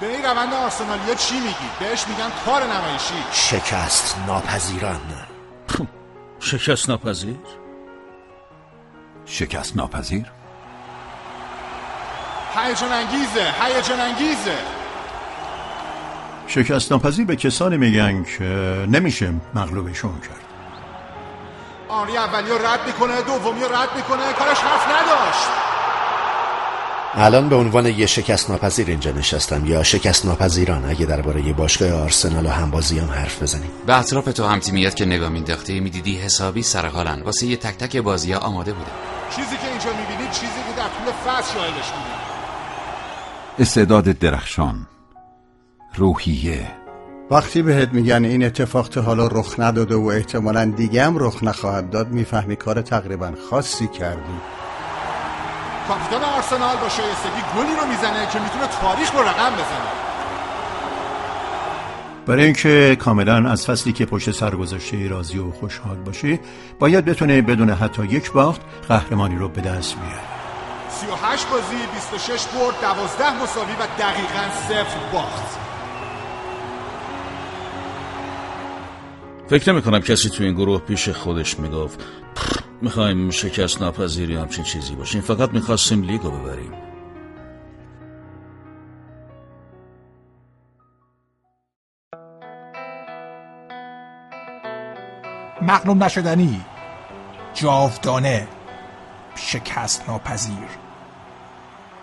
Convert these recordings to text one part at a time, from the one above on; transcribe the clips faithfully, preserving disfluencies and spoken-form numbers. به این روند آرسنالیا چی میگید؟ بهش میگن کار نمایشی. شکست ناپذیران. شکست ناپذیر؟ شکست ناپذیر؟ هیجان انگیزه، هیجان انگیزه. شکست ناپذیر به کسانی میگن که نمیشه مغلوبشون کرد. آنری اولیو رد میکنه، دومیو رد میکنه، کارش حرف نداشت. الان به عنوان یه شکست ناپذیر اینجا نشستم یا شکست ناپذیران. اگه درباره باشگاه آرسنال و همبازیام حرف بزنیم، به اطراف تو همتیمیت که نگاه مینداختی میدیدی حسابی سرحالن، واسه یه تک تک بازی‌ها آماده بودن. چیزی که اینجا میبینی چیزی که در طول فصل شاهدش بودی. استعداد درخشان، روحیه. وقتی بهت میگن این اتفاق تا حالا رخ نداده و احتمالاً دیگه هم رخ نخواهد داد، میفهمی کار تقریباً خاصی کردی. کاپیتان آرسنال با شایستگی گلی رو میزنه که میتونه تاریخ رو رقم بزنه. برای اینکه کاملاً از فصلی که پشت سر گذاشته راضی و خوشحال باشی، باید بتونه بدون حتی یک باخت قهرمانی رو به دست بیاره. سی و هشت بازی، بیست و شش برد، دوازده مساوی و دقیقاً صفر باخت. فکر نمی کنم کسی تو این گروه پیش خودش میگفت میخوایم شکست ناپذیری همچین چیزی باشیم، فقط میخواستیم لیگو ببریم. مغلوب نشدنی، جاودانه، شکست ناپذیر.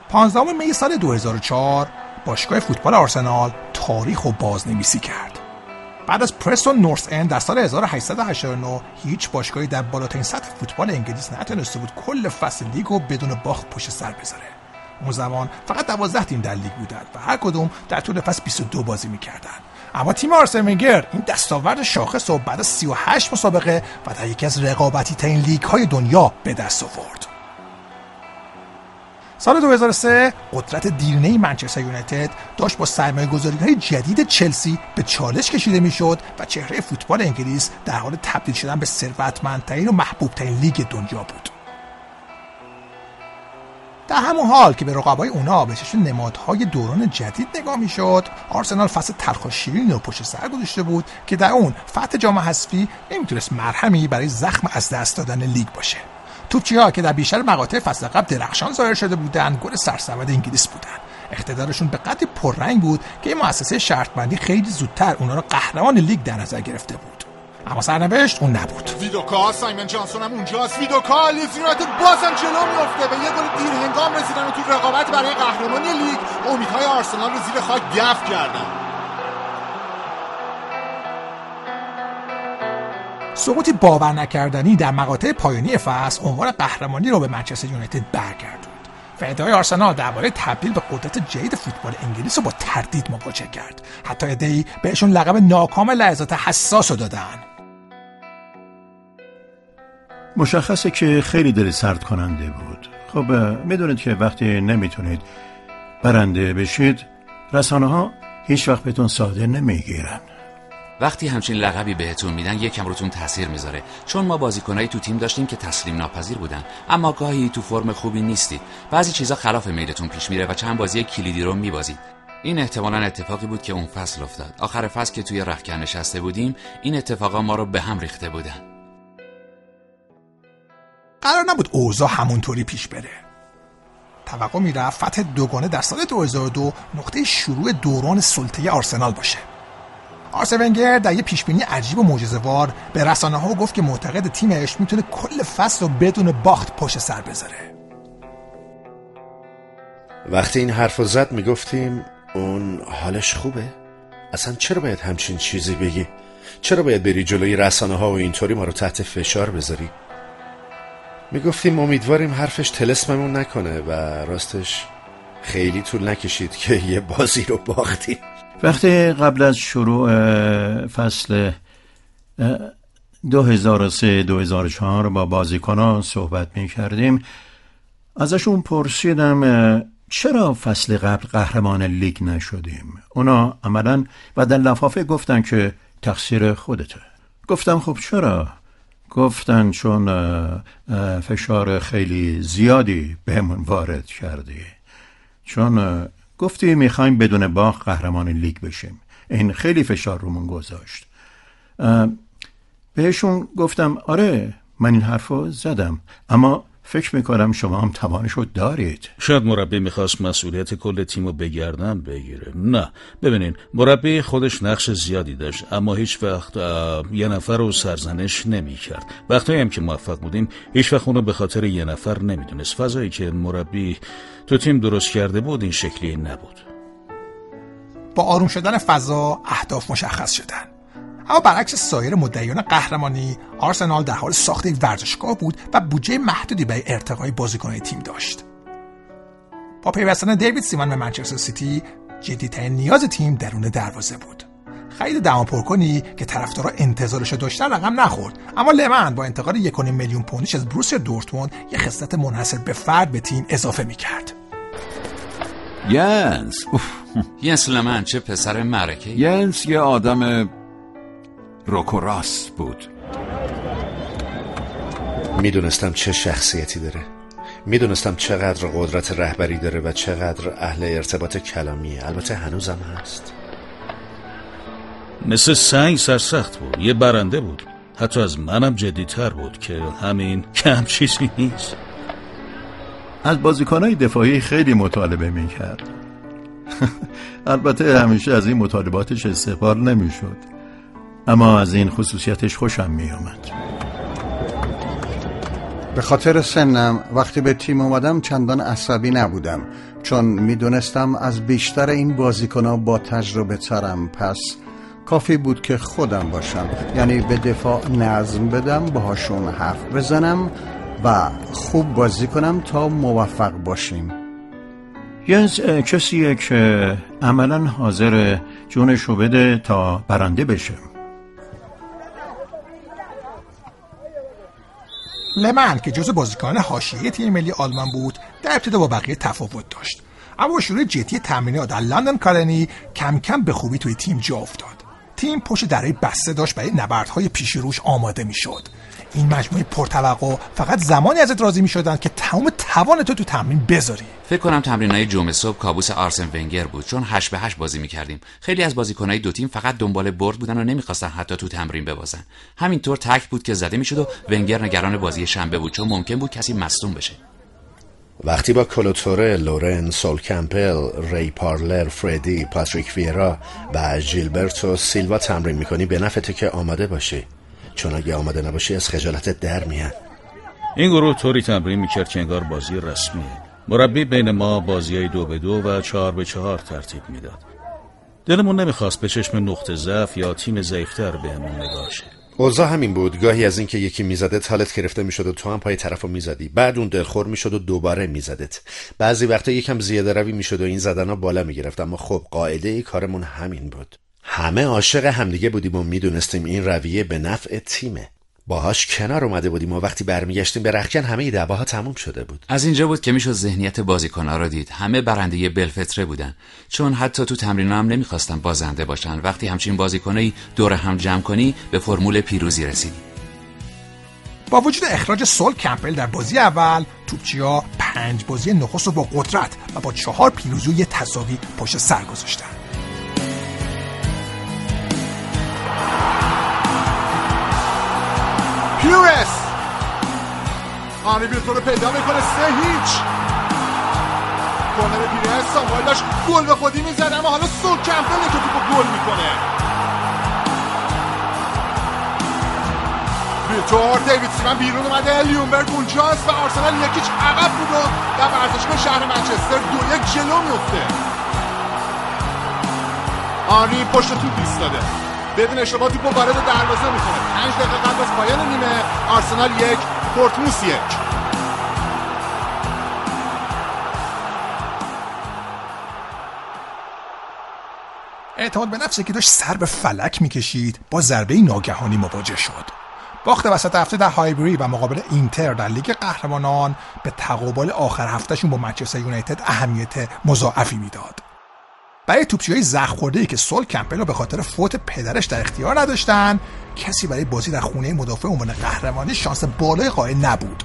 پانزدهم می سال دو هزار و چهار باشگاه فوتبال آرسنال تاریخ و بازنویسی کرد. بعد از پرستون نورث اند در سال هزار و هشتصد و هشتاد و نه هیچ باشگاهی در بالاترین سطح فوتبال انگلیس نتونسته بود کل فصل لیگ رو بدون باخت پشت سر بذاره. اون زمان فقط دوازده تیم در لیگ بودند و هر کدوم در طول فصل بیست و دو بازی میکردن. اما تیم آرسن ونگر این دستاورد شاخص رو بعد از سی و هشت مسابقه و در یکی از رقابتی ترین لیگ های دنیا به دست آورد. سال دو هزار و سه قدرت دیرینه منچستر یونایتد داشت با سرمایه‌گذاری‌های جدید چلسی به چالش کشیده میشد و چهره فوتبال انگلیس در حال تبدیل شدن به ثروتمندترین و محبوبترین لیگ دنیا بود. در همون حال که به رقبای اونا به چشم نمادهای دوران جدید نگاه میشد، آرسنال فصل تلخ و شیرین رو پشت سر گذاشته بود که در اون فتح جام حذفی نمیتونست مرهمی برای زخم از دست دادن لیگ باشه. توپچی‌ها که در بیشتر مقاطع فصل قبل درخشان ظاهر شده بودند، گل سرسبد انگلیس بودند. اقتدارشون به قدری پررنگ بود که این مؤسسه شرط‌بندی خیلی زودتر اونا رو قهرمان لیگ در نظر گرفته بود. اما سرنوشت اون نبود. ویدوکا، سیمون جانسون هم اونجاست. ویدوکا لیورپول بازم جلو می‌افته، به یه گل دیرهنگام رسیدن و تو رقابت برای قهرمانی لیگ امیدهای آرسنال رو زیر خاک دفن کردن. سقوطی باور نکردنی در مقاطع پایانی فصل عنوان قهرمانی را به منچستر یونایتد برگردوند. ادعای آرسنال درباره تبدیل به قدرت جدید فوتبال انگلیس را با تردید مواجه کرد. حتی ادعی بهشون لقب ناکام لحظات حساس را دادن. مشخصه که خیلی دل سرد کننده بود. خب میدونید که وقتی نمیتونید برنده بشید، رسانه ها هیچ وقت بهتون ساده نمیگیرن. وقتی همچین لقبی بهتون میدن یکم روتون تاثیر میذاره، چون ما بازیکنایی تو تیم داشتیم که تسلیم ناپذیر بودن، اما گاهی تو فرم خوبی نیستید، بعضی چیزا خلاف میلتون پیش میره و چند بازی کلیدی رو میبازید. این احتمالاً اتفاقی بود که اون فصل افتاد. آخر فصل که توی رختکن نشسته بودیم، این اتفاقا ما رو به هم ریخته بودن. قرار نبود اوضاع همونطوری پیش بره. توقع میرفت فتح دوگانه در سال دو هزار و دو نقطه شروع دوران سلطه آرسنال باشه. آرسن ونگر در یه پیشبینی عجیب و معجزه‌وار به رسانه‌ها گفت که معتقد تیمش میتونه کل فصل رو بدون باخت پشت سر بذاره. وقتی این حرفو زد میگفتیم اون حالش خوبه؟ اصلا چرا باید همچین چیزی بگی؟ چرا باید بری جلوی رسانه‌ها و اینطوری ما رو تحت فشار بذاری؟ میگفتیم امیدواریم حرفش طلسممون نکنه و راستش خیلی طول نکشید که یه بازی رو باختیم. وقتی قبل از شروع فصل دو هزار و سه دو هزار و چهار با بازیکنان صحبت می کردیم، ازشون پرسیدم چرا فصل قبل قهرمان لیگ نشدیم؟ اونا عملا و در لفافه گفتن که تقصیر خودته. گفتم خب چرا؟ گفتن چون فشار خیلی زیادی بهمون وارد کردی، چون گفتی میخوایم بدون باخت قهرمان لیگ بشیم. این خیلی فشار رومون گذاشت. بهشون گفتم آره من این حرفو زدم، اما فکر میکنم شما هم توانشو دارید. شاید مربی میخواست مسئولیت کل تیمو بگردن بگیره. نه ببینین، مربی خودش نقش زیادی داشت، اما هیچ وقت یه نفر رو سرزنش نمیکرد. وقتی هم که موفق بودیم هیچ وقت اونو به خاطر یه نفر نمیدونست. فضایی که مربی تو تیم درست کرده بود این شکلی نبود. با آروم شدن فضا اهداف مشخص شدن. اما برعکس سایر مدعیان قهرمانی، آرسنال در حال ساخت یک ورزشگاه بود و بودجه محدودی برای ارتقای بازیکنان تیم داشت. با پیوستن دیوید سیمون به منچستر سیتی، جدی‌ترین نیاز تیم درون دروازه بود. خرید دماپرکنی که طرفدارا انتظارش داشتن رقم نخورد، اما لمن با انتقال یک و نیم میلیون پوندش از بوروسیا دورتموند یک خصلت منحصر به فرد به تیم اضافه می‌کرد. ینس ینس لمان چه پسر معرکه. ینس یه آدم روکوراس بود. میدونستم چه شخصیتی داره، میدونستم چقدر قدرت رهبری داره و چقدر اهل ارتباط کلامیه. البته هنوزم هست. مثل سنگ سرسخت بود، یه برنده بود، حتی از منم جدی‌تر بود که همین کم چیزی نیست. از بازیکن‌های دفاعی خیلی مطالبه میکرد. البته همیشه از این مطالباتش استقبال نمیشد، اما از این خصوصیتش خوشم می آمد. به خاطر سنم وقتی به تیم اومدم چندان عصبی نبودم، چون می دونستم از بیشتر این بازیکن‌ها با تجربه ترم، پس کافی بود که خودم باشم، یعنی به دفاع نظم بدم، باهاشون حرف بزنم و خوب بازی کنم تا موفق باشیم. ینس کسیه که عملا حاضر جونشو بده تا برنده بشه. لمن که جزو بازیکنان حاشیه تیم ملی آلمان بود، در ابتدا با بقیه تفاوت داشت، اما شروع جدی تمرینات در لندن کالنی کم کم به خوبی توی تیم جا افتاد. تیم پشت درهای بسته داشت، برای نبردهای پیش روش آماده میشد. این مجموعه پرتوقع فقط زمانی ازت راضی میشدن که تمام توان تو تو تمرین بذاری. فکر کنم تمرینای جمعه صبح کابوس آرسن ونگر بود، چون هشت به هشت بازی میکردیم. خیلی از بازیکنای دو تیم فقط دنبال برد بودن و نمیخواستن حتی تو تمرین ببازن. همینطور تک بود که زده میشد و ونگر نگران بازی شنبه بود، چون ممکن بود کسی مصدوم بشه. وقتی با کلوتوره، لوران سول کمپل، ری پارلر، فردی، پاتریک ویرا و جیلبرتو سیلوا تمرین میکنی به نفعته که آماده باشی، چون اگه آماده نباشی از خجالتت در میان. این گروه طوری تمرین میکرد که انگار بازی رسمیه. مربی بین ما بازیای دو به دو و چهار به چهار ترتیب میداد. دلمون نمیخواست به چشم نقطه ضعف یا تیم ضعیفتر بهمون نگاه شه. اوضاع همین بود. گاهی از این که یکی میزدت حالت گرفته میشد و تو هم پای طرفو میزدی، بعد اون دلخور میشد و دوباره میزدت. بعضی وقتا یکم زیاده روی میشد و این زدنا بالا میگرفت، اما خب قاعده کارمون همین بود. همه عاشق همدیگه بودیم و میدونستیم این رویه به نفع تیمه. باهاش کنار اومده بودیم و وقتی برمیگشتیم به رختکن همه دعواها تموم شده بود. از اینجا بود که میشد ذهنیت بازیکن‌ها رو دید. همه برنده بلفتره بودن، چون حتی تو تمرین‌ها هم نمی‌خواستن بازنده باشن. وقتی همچین بازیکنایی دور هم جمع کنی به فرمول پیروزی رسیدی. با وجود اخراج سول کمپل در بازی اول، توپچی‌ها پنج بازی نخست با قدرت و با چهار پیروزی و یک تساوی پشت سر گذاشتن. پیرس آنری بیرتو رو پیدا میکنه، سه هیچ. گلر پیرس ساموئل داشت گل به خودی میزد، اما حالا سول کمپل که توپو گل میکنه. بیرتو دیوید سیمون بیرون اومده، لیونبرگ اونجاست و آرسنال یکیچ عقب بود و در ورزشگاه شهر منچستر دو یک جلو میفته. آنری پشت توپ ایستاده، بدون اشتباه توپو وارد دروازه میکنه. پنج دقیقه قبل از پایان نیمه آرسنال یک، پورتسموث یک. اعتماد به نفسی که داشت سر به فلک میکشید با ضربه ناگهانی مواجه شد. باخت وسط هفته در هایبری و مقابل اینتر در لیگ قهرمانان به تقابل آخر هفتهشون با منچستر یونایتد اهمیت مضاعفی میداد. برای توپچی‌های زخم خورده‌ای که سول کمپل رو به خاطر فوت پدرش در اختیار نداشتن، کسی برای بازی در خونه مدافع عنوان قهرمانی شانس بالای قائل نبود.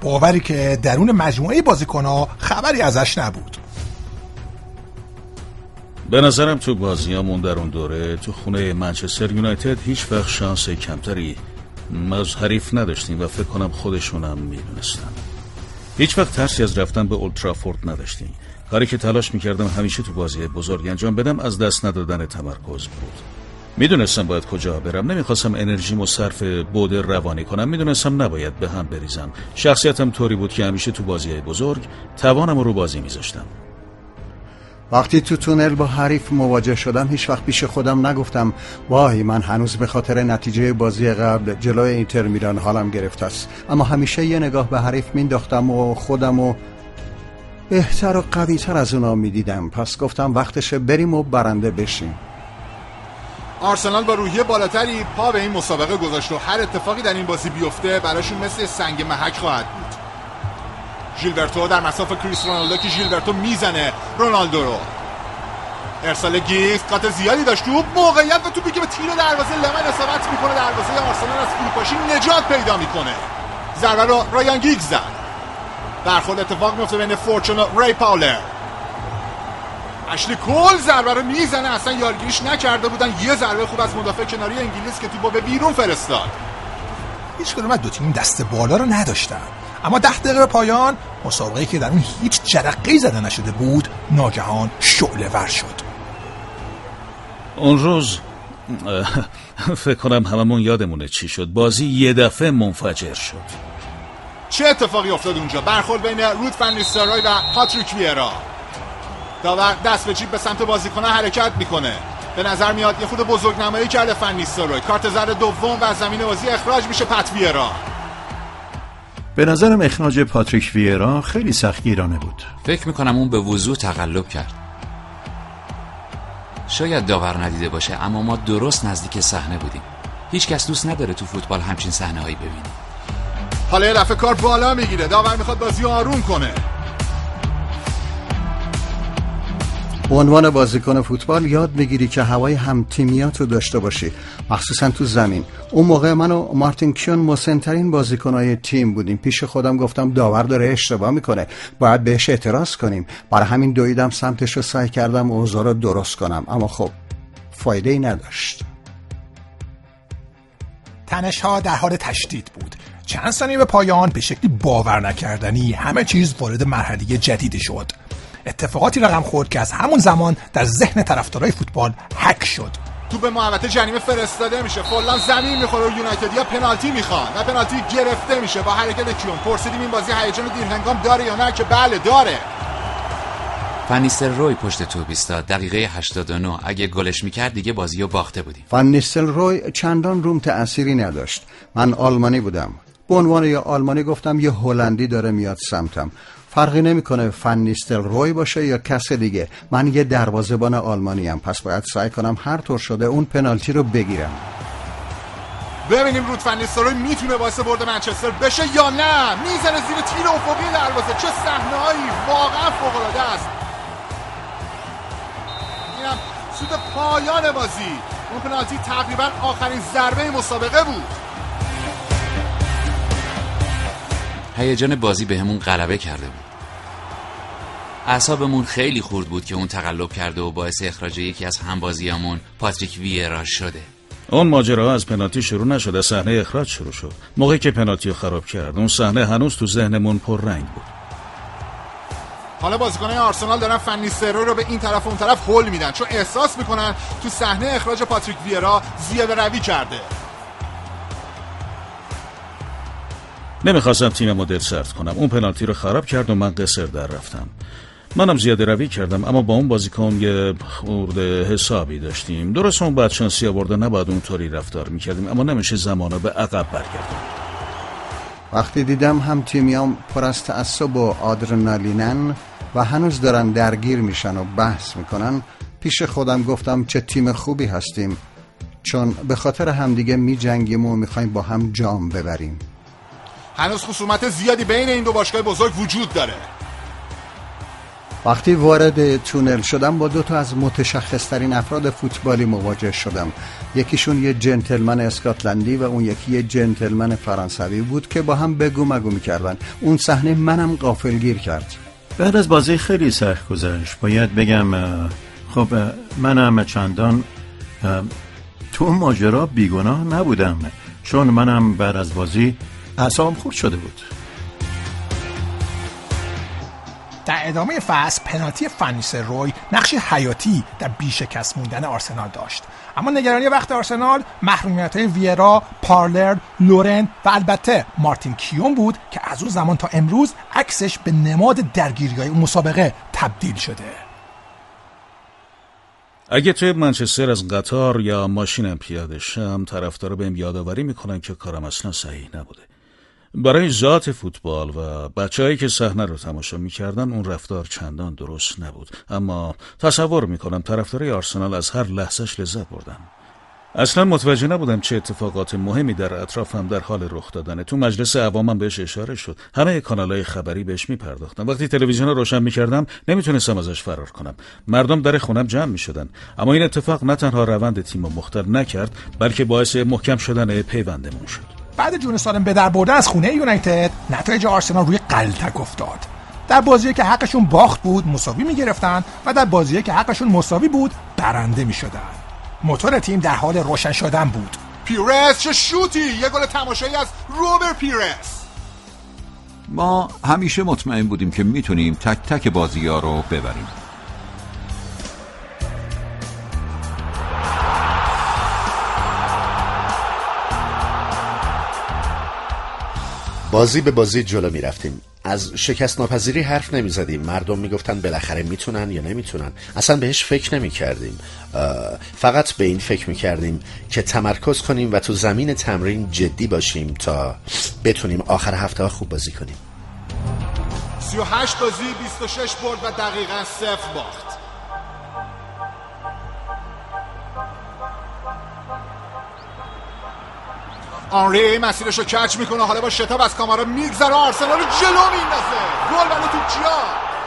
باوری که درون مجموعه بازیکن‌ها خبری ازش نبود. به نظرم تو بازیامون در اون دوره تو خونه منچستر یونایتد هیچ وقت شانس کمتری از حریف نداشتیم و فکر کنم خودشونم میدونستن. هیچ وقت ترسی از رفتن به اولترافورد نداشتیم. کاری که تلاش میکردم همیشه تو بازی بزرگ انجام بدم از دست ندادن تمرکز بود. میدونستم باید کجا برم، نمیخواستم انرژیمو صرف بود روانی کنم، میدونستم نباید به هم بریزم. شخصیتم طوری بود که همیشه تو بازی بزرگ توانمو رو بازی میذاشتم. وقتی تو تونل با حریف مواجه شدم هیچ وقت پیش خودم نگفتم وای من هنوز به خاطر نتیجه بازی قبل جلوی اینتر میلان حالم گرفته است، اما همیشه یه نگاه به حریف مینداختم و خودمو بهتر و قوی‌تر از اونا میدیدم. پس گفتم وقتشه بریم و برنده بشیم. آرسنال با روحیه بالاتری پا به این مسابقه گذاشت و هر اتفاقی در این بازی بیفته براشون مثل سنگ محک خواهد بود. جیلبرتو در مسافه کریس رونالدو که جیلبرتو میزنه رونالدو رو. ارسال گیگز قطع زیادی داشت، تو موقعیت و توپی که به تیر دروازه لمن اصابت میکنه دروازه آرسنال از فروپاشی نجات پیدا میکنه. ضربه رو رایان گیگز زد. برخورد اتفاق میفته بین فورچون و ری پارلر. اشلی کول ضربه رو میزنه، اصلا یارگیریش نکرده بودن. یه ضربه خوب از مدافع کناری انگلیس که توپو به بیرون فرستاد. هیچ کدوم از دو تیم دست بالا رو نداشتن، اما ده دقیقه پایان مسابقه‌ای که در اون هیچ جرقه‌ای زده نشده بود ناگهان شعله‌ور شد. اون روز فکر کنم هممون یادمونه چی شد. بازی یه دفعه منفجر شد. چه اتفاقی افتاد اونجا؟ برخورد بین رود فن نیسلروی و پاتریک ویرا. داور دست به جیب به سمت بازیکن حرکت میکنه. به نظر میاد یه خود بزرگنمایی کرده فن نیسلروی. کارت زرد دوم و از زمین بازی اخراج میشه پات ویرا. به نظرم اخراج پاتریک ویرا خیلی سختگیرانه بود. فکر میکنم اون به وضوح تقلب کرد. شاید داور ندیده باشه، اما ما درست نزدیک صحنه بودیم. هیچ کس دوست نداره تو فوتبال همچین صحنه‌هایی ببینه. حالا یه دفعه کار بالا میگیره. داور میخواد بازی آروم کنه. به عنوان بازیکن فوتبال یاد میگیری که هوای همتیمیات رو داشته باشی، مخصوصا تو زمین. اون موقع من و مارتین کیون مسن‌ترین بازیکن‌های تیم بودیم. پیش خودم گفتم داور داره اشتباه میکنه، باید بهش اعتراض کنیم. برای همین دویدم سمتش رو، سعی کردم اوضاع رو درست کنم، اما خب فایده‌ای نداشت. تنش‌ها در حال تشدید بود. چند ثانیه به پایان به شکلی باور نکردنی همه چیز وارد مرحله جدیدی شد. اتفاقاتی رقم خورد که از همون زمان در ذهن طرفدارای فوتبال هک شد. تو به محوطه جریمه فرستاده میشه، کلا زمین میخوره و یونایتدیا پنالتی میخوان و پنالتی گرفته میشه با حرکت کیون. پرسیدیم این بازی هیجان دیرهنگام داره یا نه که بله داره. فن نیسلروی پشت توپ ایستاد. دقیقه هشتاد و نه اگه گلش میکرد دیگه بازیو باخته بودیم. فن نیسلروی چندان روم تأثیری نداشت. من آلمانی بودم. به عنوان یه آلمانی گفتم یه هلندی داره میاد سمتم. فرقی نمیکنه فن نیسلروی باشه یا کس دیگه، من یه دروازه‌بان آلمانیم، پس باید سعی کنم هر طور شده اون پنالتی رو بگیرم. ببینیم رود فن نیسلروی میتونه واسه برد منچستر بشه یا نه. میزنه زیر تیر افقی دروازه. چه صحنه‌ای واقعا فوق‌العاده است. اینم سود پایان بازی. اون پنالتی تقریبا آخرین ضربه مسابقه بود. هیجان بازی به همون غلبه کرده بود. اعصابمون خیلی خورد بود که اون تقلب کرده و باعث اخراج یکی از همبازیامون پاتریک ویرا شده. اون ماجراها از پنالتی شروع نشد، از صحنه اخراج شروع شد. موقعی که پنالتیو خراب کرد اون صحنه هنوز تو ذهنمون پررنگ بود. حالا بازیکنان آرسنال دارن فن نیسلروی رو به این طرف و اون طرف هول میدن چون احساس میکنن تو صحنه اخراج پاتریک ویرا زیاده‌روی کرده. نمیخواستم تیممو دل سرد کنم. اون پنالتی رو خراب کرد و من قصر در رفتم. منم زیاده روی کردم، اما با اون بازیکن یه خورده حسابی داشتیم. درست اون بعد شانسی آورده، نباید اونطوری رفتار میکردیم، اما نمیشه زمانو به عقب برگردم. وقتی دیدم هم تیمیام پر از تعصب و آدرنالینن و هنوز دارن درگیر میشن و بحث میکنن، پیش خودم گفتم چه تیم خوبی هستیم، چون به خاطر همدیگه میجنگیم و میخوایم با هم جام ببریم. هنوز خصومت زیادی بین این دو باشگاه بزرگ وجود داره. وقتی وارد تونل شدم با دو تا از متشخصترین افراد فوتبالی مواجه شدم. یکیشون یه جنتلمن اسکاتلندی و اون یکی یه جنتلمن فرانسوی بود که با هم بگو مگو میکردن. اون صحنه منم غافلگیر کرد. بعد از بازی خیلی سخت گذشت. باید بگم خب منم چندان تو ماجرا بیگناه نبودم، چون منم بعد از بازی اعصابم خورد شده بود. در ادامه فصل پنالتی فن نیسلروی نقش حیاتی در بیشکست موندن آرسنال داشت، اما نگرانی وقت آرسنال محرومیت‌های ویرا، پارلر، لوران و البته مارتین کیون بود که از اون زمان تا امروز عکسش به نماد درگیری‌های اون مسابقه تبدیل شده. اگه توی منچستر از قطار یا ماشینم پیاده شم، طرفدارا بهم یادآوری میکنن که کارم اصلا صحیح نبوده. برای ذات فوتبال و بچه‌هایی که صحنه رو تماشا می‌کردن اون رفتار چندان درست نبود، اما تصور می‌کنم طرفدارای آرسنال از هر لحظه‌اش لذت بردن. اصلا متوجه نبودم چه اتفاقات مهمی در اطرافم در حال رخ دادنه. تو مجلس عوامم بهش اشاره شد، همه کانال‌های خبری بهش می‌پرداختن. وقتی تلویزیون رو روشن می‌کردم نمی‌تونستم ازش فرار کنم. مردم در خونم جمع می‌شدن، اما این اتفاق نه تنها روند تیم رو مختل نکرد، بلکه باعث محکم شدن پیوندمون شد. بعد جون سالم به در بردن از خونه یونایتد، نتایج آرسنال روی قلتک افتاد. در بازی‌ای که حقشون باخت بود مساوی می‌گرفتن و در بازی‌ای که حقشون مساوی بود برنده می‌شدن. موتور تیم در حال روشن شدن بود. پیرس چه شوتی! یه گل تماشایی از رابرت پیرس. ما همیشه مطمئن بودیم که می‌تونیم تک تک بازی‌ها رو ببریم. بازی به بازی جلو می رفتیم، از شکست ناپذیری حرف نمی زدیم. مردم می گفتن بالاخره می تونن یا نمی تونن، اصلا بهش فکر نمی کردیم. فقط به این فکر می کردیم که تمرکز کنیم و تو زمین تمرین جدی باشیم تا بتونیم آخر هفته ها خوب بازی کنیم. سی و هشت بازی، بیست و شش برد و دقیقاً صفر باخت. آنری مسیرشو کچ میکنه، حالا با شتاب از کامارا میگذره، آرسنال رو جلو میندازه. گل ولی تو چیا؟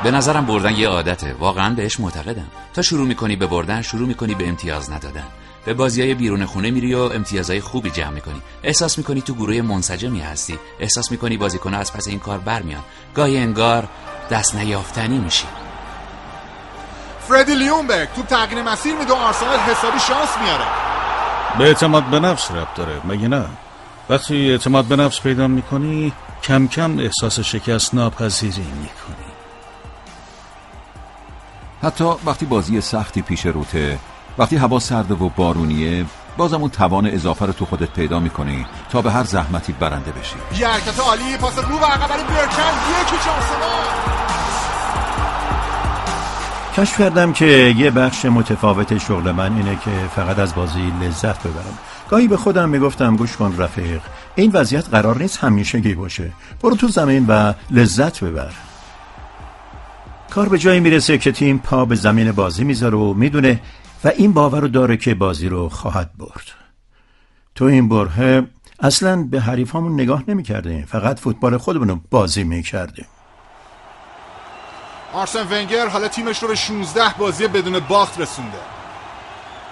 به نظرم بردن یه عادته، واقعا بهش معتقدم. تا شروع میکنی به بردن، شروع میکنی به امتیاز ندادن. به بازیای بیرون خونه میری و امتیازهای خوبی جمع میکنی. احساس میکنی تو گروه منسجمی هستی. احساس میکنی بازیکن‌ها از پس این کار برمیان. گاهی انگار دست نیافتنی میشی. فردی لیونبرگ تو تغییر مسیر میده، آرسنال حسابی شانس میاره. به اعتماد به نفس ربط داره، مگه نه؟ وقتی اعتماد به نفس پیدا میکنی کم کم احساس شکست ناپذیری میکنی. حتی وقتی بازی سختی پیش روته، وقتی هوا سرده و بارونیه، بازم اون توان اضافه رو تو خودت پیدا میکنی تا به هر زحمتی برنده بشی. یه حرکت عالی، پاس رو و عقب برای برکن، یکی چانسه. کشف کردم که یه بخش متفاوت شغل من اینه که فقط از بازی لذت ببرم. گاهی به خودم میگفتم گوش کن رفیق، این وضعیت قرار نیست همیشگی باشه، برو تو زمین و لذت ببر. کار به جایی میرسه که تیم پا به زمین بازی میذاره و میدونه و این باور رو داره که بازی رو خواهد برد. تو این بره اصلا به حریفامون نگاه نمیکردیم، فقط فوتبال خودمون رو بازی میکردیم. آرسن ونگر حالا تیمش رو به شانزده بازی بدون باخت رسونده،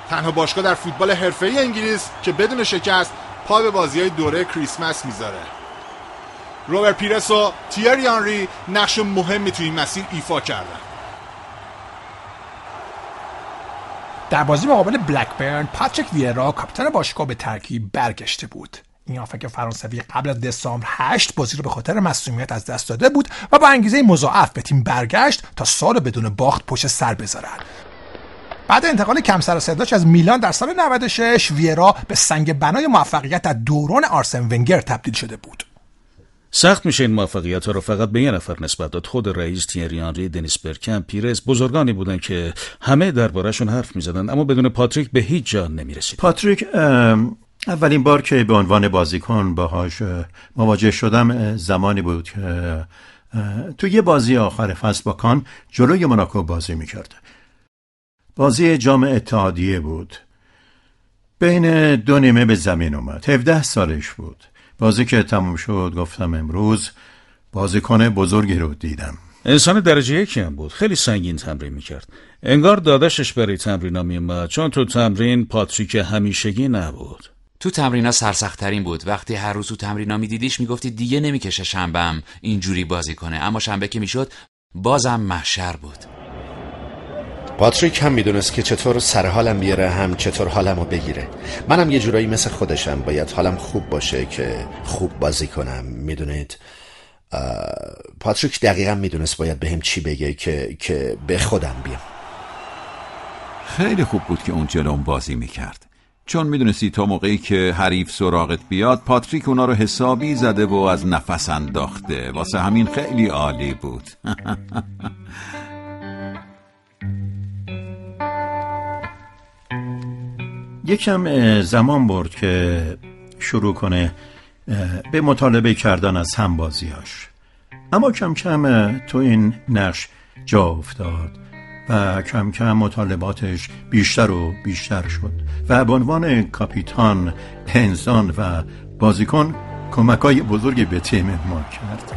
تنها باشگاه در فوتبال حرفه‌ای انگلیس که بدون شکست پا به بازی‌های دوره کریسمس میذاره. رابرت پیرس و تیری آنری نقش مهمی توی این مسیر ایفا کردن. در بازی مقابل بلکبرن، پاتریک ویرا کاپیتان باشگاه به ترکیب برگشته بود. این آفک فرانسوی قبل از دسامبر هشت بازی رو به خاطر مسئولیت از دست داده بود و با انگیزه مضاعف به تیم برگشت تا سال بدون باخت پشت سر بذارن. بعد انتقال کم سر و صداش از میلان در سال نود و شش، ویرا به سنگ بنای موفقیت در دوران آرسن ونگر تبدیل شده بود. سخت میشه این موفقیت ها رو فقط به یه نفر نسبت داد. خود رئیس، تیری آنری، دنیس برگکمپ، پیرس بزرگانی بودن که همه درباره‌شون حرف میزدن، اما بدون پاتریک به هیچ جا نمیرسید. پاتریک اولین بار که به عنوان بازیکن باهاش مواجه شدم زمانی بود که تو یه بازی آخر فصل با کان جلوی موناکو بازی میکرد. بازی جام اتحادیه بود. بین دو نیمه به زمین اومد. هفده سالش بود. بازی که تموم شد گفتم امروز بازیکن بزرگی رو دیدم. انسان درجه یکی هم بود. خیلی سنگین تمرین میکرد. انگار داداشش برای تمرین‌ها میومد، چون تو تمرین پاتریک همیشگی نبود. تو تمرین‌ها سرسخت‌ترین بود. وقتی هر روز تو تمرین‌ها می‌دیدیش میگفتی دیگه نمی‌کشه شنبه‌ام اینجوری بازی کنه، اما شنبه که میشد بازم محشر بود. پاتریک هم میدونست که چطور سر حالم بیاره، هم چطور حالمو بگیره. منم یه جورایی مثل خودشم، باید حالم خوب باشه که خوب بازی کنم. میدونید پاتریک دقیقاً میدونست باید بهم چی بگه که که به خودم بیام. خیلی خوب بود که اون جلوم بازی میکرد، چون میدونستی تا موقعی که حریف سراغت بیاد پاتریک اونا رو حسابی زده و از نفس انداخته. واسه همین خیلی عالی بود. یکم زمان برد که شروع کنه به مطالبه کردن از همبازیاش، اما کم کم تو این نقش جا افتاد و کم کم مطالباتش بیشتر و بیشتر شد و به عنوان کاپیتان، انسان و بازیکن کمک‌های بزرگی به تیم ما کرد.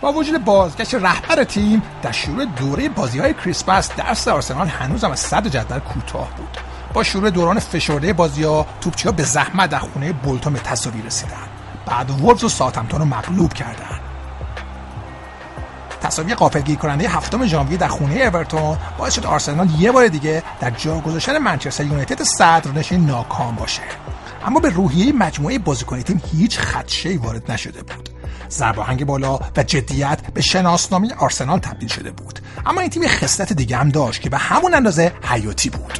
با وجود بازگشت رهبر تیم در شروع دوره بازی‌های کریسمس، دست آرسنال هنوزم از صدر جدول کوتاه بود. با شروع دوران فشرده بازی‌ها، توپچی‌ها به زحمت در خونه بولتون به تساوی رسیدن. بعد وولفز و ساوثهمپتون رو مغلوب کردند. تساوی غافلگیر کننده هفتم ژانویه در خونه اورتون باعث شد آرسنال یه بار دیگه در جا گذاشتن منچستر یونایتد صدرنشین ناکام باشه. اما به روحیه مجموعه بازیکن تیم هیچ خدشه‌ای وارد نشده بود. ضرباهنگ بالا و جدیت به شناسنامه آرسنال تبدیل شده بود، اما این تیم خصلت دیگه هم داشت که به همون اندازه حیاتی بود.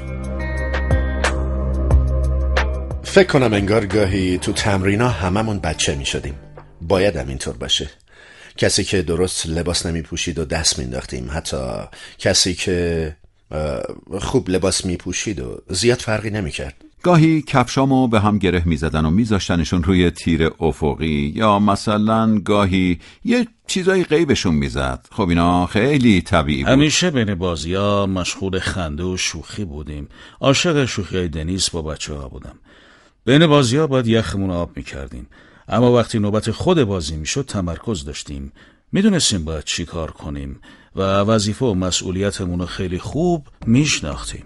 فکر کنم انگار گاهی تو تمرینا هممون بچه می‌شدیم. باید هم اینطور باشه. کسی که درست لباس نمی پوشید و دست می انداختیم، حتی کسی که خوب لباس می پوشید و زیاد فرقی نمی کرد. گاهی کفشامو به هم گره می زدن و می زاشتنشون روی تیر افقی، یا مثلا گاهی یه چیزای غیبشون می زد. خب اینا خیلی طبیعی بود. همیشه بین بازی ها مشغول خنده و شوخی بودیم. عاشق شوخی های دنیس با بچه ها بودم. بین بازی ها باید یخمون آب می کردیم. اما وقتی نوبت خود بازی میشد تمرکز داشتیم، میدونستیم باید چی کار کنیم و وظیفه و مسئولیتمون رو خیلی خوب میشناختیم.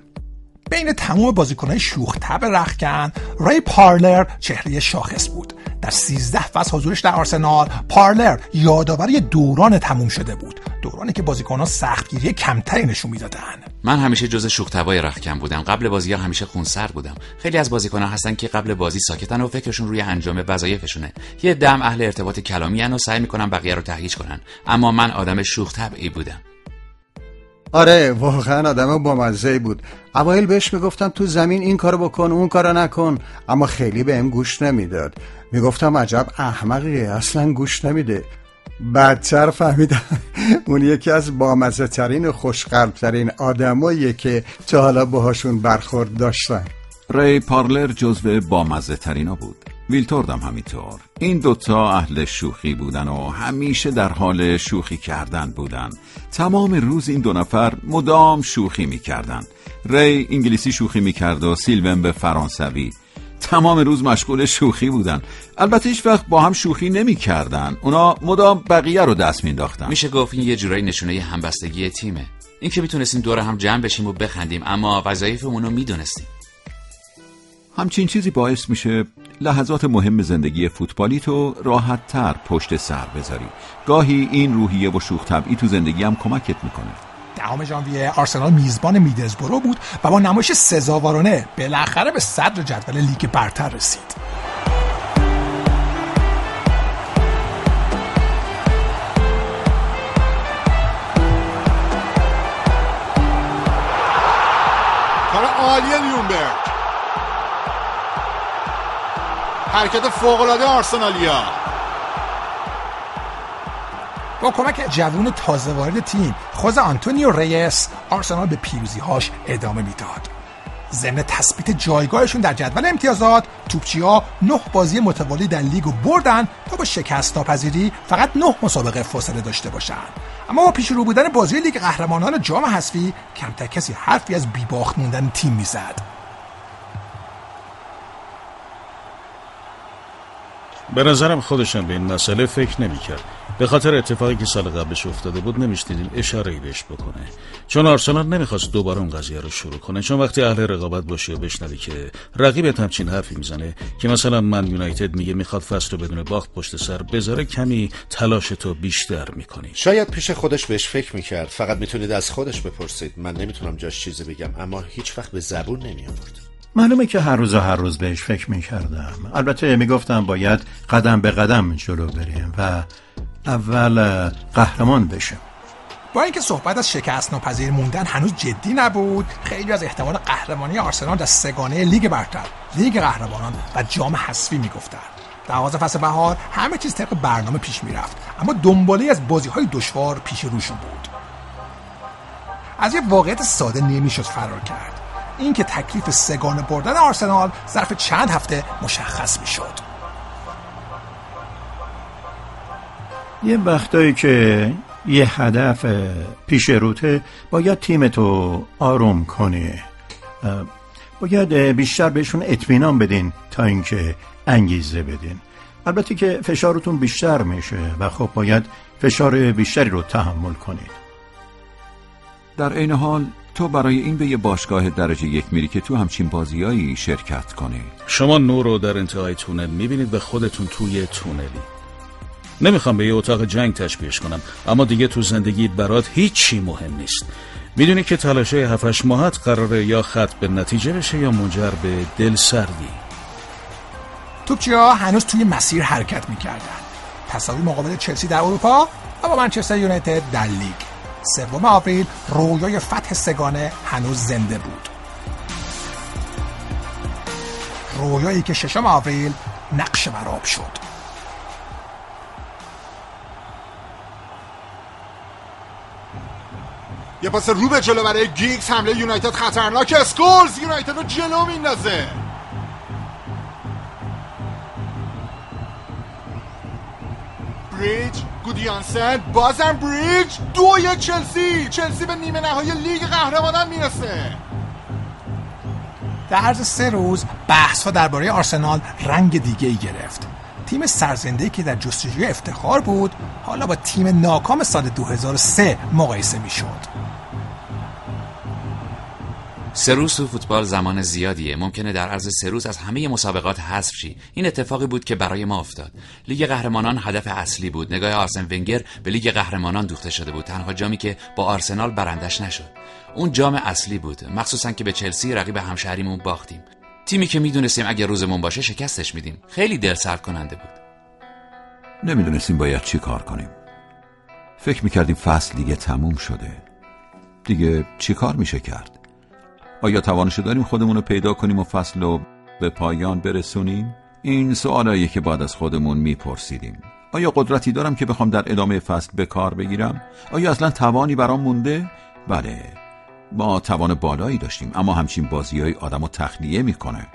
بین تمام بازیکنهای شوخ‌طبع رختکن، ری پارلر چهره شاخص بود. در سیزده فصل حضورش در آرسنال، پارلر یادآوری دوران تموم شده بود، دورانی که بازیکن‌ها سختگیری کمتری نشون میدادن. من همیشه جزء شوخ‌طبعای رختکن بودم. قبل بازی‌ها همیشه خونسرد بودم. خیلی از بازیکن‌ها هستن که قبل بازی ساکتن و فکرشون روی انجام وظایفشونه. یه دم اهل ارتباط کلامی ان و سعی می‌کنن بقیه رو تهییج کنن، اما من آدم شوخ‌طبعی بودم. آره واقعا آدم بامزه‌ای بود. اوایل بهش میگفتم تو زمین این کارو بکن اون کارو نکن، اما خیلی بهم گوش نمیداد. میگفتم عجب احمقیه، اصلا گوش نمیده. بعدتر فهمیدم اون یکی از بامزه ترین و خوشقلب ترین آدماییه که تا حالا باهاشون برخورد داشتم. ری پارلر جزو بامزه ترینا بود. ویلتوردم همینطور. این دوتا اهل شوخی بودن و همیشه در حال شوخی کردن بودن. تمام روز این دو نفر مدام شوخی میکردن. ری انگلیسی شوخی میکرد و سیلون به فرانسوی. تمام روز مشغول شوخی بودن. البته هیچ وقت با هم شوخی نمیکردن. اونا مدام بقیه رو دست مینداختن. میشه گفت این یه جورایی نشونه همبستگی تیمه. این که میتونستیم دور هم جمع بشیم و بخندیم، اما وظایفمون رو میدونستیم. همچین چیزی باعث میشه لحظات مهم زندگی فوتبالی تو راحت تر پشت سر بذاری. گاهی این روحیه و شوخ طبعی تو زندگی هم کمکت میکنه. دهم ژانویه آرسنال میزبان میدلزبرو بود و با نمایش سزاوارانه بالاخره به صدر جدول لیگ برتر رسید. کار عالیه لیونبرگ. حرکت فوق‌العاده آرسنالیا. با کمک جوون تازه وارد تیم، خوزه آنتونیو ریس، آرسنال به پیروزی‌هاش ادامه میداد. ضمن تثبیت جایگاهشون در جدول امتیازات، توپچی‌ها نه بازی متوالی در لیگو بردن تا با شکست ناپذیری فقط نه مسابقه فاصله داشته باشن. اما با پیش رو بودن بازی لیگ قهرمانان جام حذفی، کمتر کسی حرفی از بی‌باخت موندن تیم میزد. به نظرم خودشان به این مسئله فکر نمی‌کرد. به خاطر اتفاقی که سال قبلش افتاده بود نمی‌شنیدیم اشاره‌ای بهش بکنه، چون آرسنال نمی‌خواست دوباره اون قضیه رو شروع کنه. چون وقتی اهل رقابت باشی و بشنوی که رقیبت همچین حرفی میزنه که مثلا من یونایتد میگه میخواد فصل رو بدون باخت پشت سر بذاره، کمی تلاش تو بیشتر می‌کنی. شاید پیش خودش بهش فکر می‌کرد. فقط می‌تونید از خودش بپرسید، من نمی‌تونم جاش چیزی بگم، اما هیچ وقت به زبون نمی‌آورد. معلومه که هر روز و هر روز بهش فکر می‌کردم. البته میگفتم باید قدم به قدم جلو بریم و اول قهرمان بشیم. با اینکه صحبت از شکست ناپذیر موندن هنوز جدی نبود، خیلی از احتمال قهرمانی آرسنال در سگانه لیگ برتر، لیگ قهرمانان و جام حذفی میگفتند. در آغاز فصل بهار همه چیز طبق برنامه پیش میرفت، اما دنباله از بازی‌های دشوار پیش روشون بود. از یه واقعیت ساده نمیشد فرار کرد، اینکه تکلیف سگانه بردن آرسنال ظرف چند هفته مشخص میشد. یه وقتایی که یه هدف پیش روته باید تیمتو آروم کنی، باید بیشتر بهشون اطمینان بدین تا اینکه انگیزه بدین. البته که فشارتون بیشتر میشه و خب باید فشار بیشتری رو تحمل کنید. در این حال تو برای این به یه باشگاه درجه یک میری که تو همچین بازیایی شرکت کنی. شما نور رو در انتهای تونل میبینید و خودتون توی تونلی. نمیخوام به یه اتاق جنگ تشبیهش کنم، اما دیگه تو زندگی برات هیچی مهم نیست. میدونی که تلاشای هفت هشت ماهت قراره یا خط به نتیجه بشه یا منجر به دلسردی. توپچی‌ها هنوز توی مسیر حرکت میکردن. تساوی مقابل چلسی در اروپا و منچستر یونایتد در لیگ. سوم آوریل رویای فتح سگانه هنوز زنده بود، رویایی که ششم آوریل نقش بر آب شد. یه پاس رو به جلو برای گیگز، حمله یونایتد خطرناک، اسکورز یونایتد رو جلو میندازه. بریج، گودیانسن، بازم بریج، دوی چلسی، چلسی به نیمه نهایی لیگ قهرمانان میرسه. در عرض سه روز بحث‌ها درباره آرسنال رنگ دیگه‌ای گرفت. تیم سرزنده‌ای که در جستجوی افتخار بود، حالا با تیم ناکام سال دو هزار و سه مقایسه می‌شد. سه روز تو فوتبال زمان زیادیه، ممکنه در عرض سه روز از همه مسابقات حذف شی. این اتفاقی بود که برای ما افتاد. لیگ قهرمانان هدف اصلی بود. نگاه آرسن ونگر به لیگ قهرمانان دوخته شده بود، تنها جامی که با آرسنال برندش نشد. اون جام اصلی بود، مخصوصاً که به چلسی رقیب همشهریمون باختیم. تیمی که میدونستیم اگه روزمون باشه شکستش میدیم. خیلی دلسرد کننده بود. نمیدونستیم باید چی کار کنیم. فکر میکردیم فصل دیگه تموم شده. دیگه چی کار میشه کرد؟ آیا توانشو داریم خودمون رو پیدا کنیم و فصل رو به پایان برسونیم؟ این سوالاییه که بعد از خودمون میپرسیدیم. آیا قدرتی دارم که بخوام در ادامه فصل به کار بگیرم؟ آیا اصلا توانی برام مونده؟ بله. ما توان بالایی داشتیم، اما همچین بازی‌های آدمو تخلیه میکنه.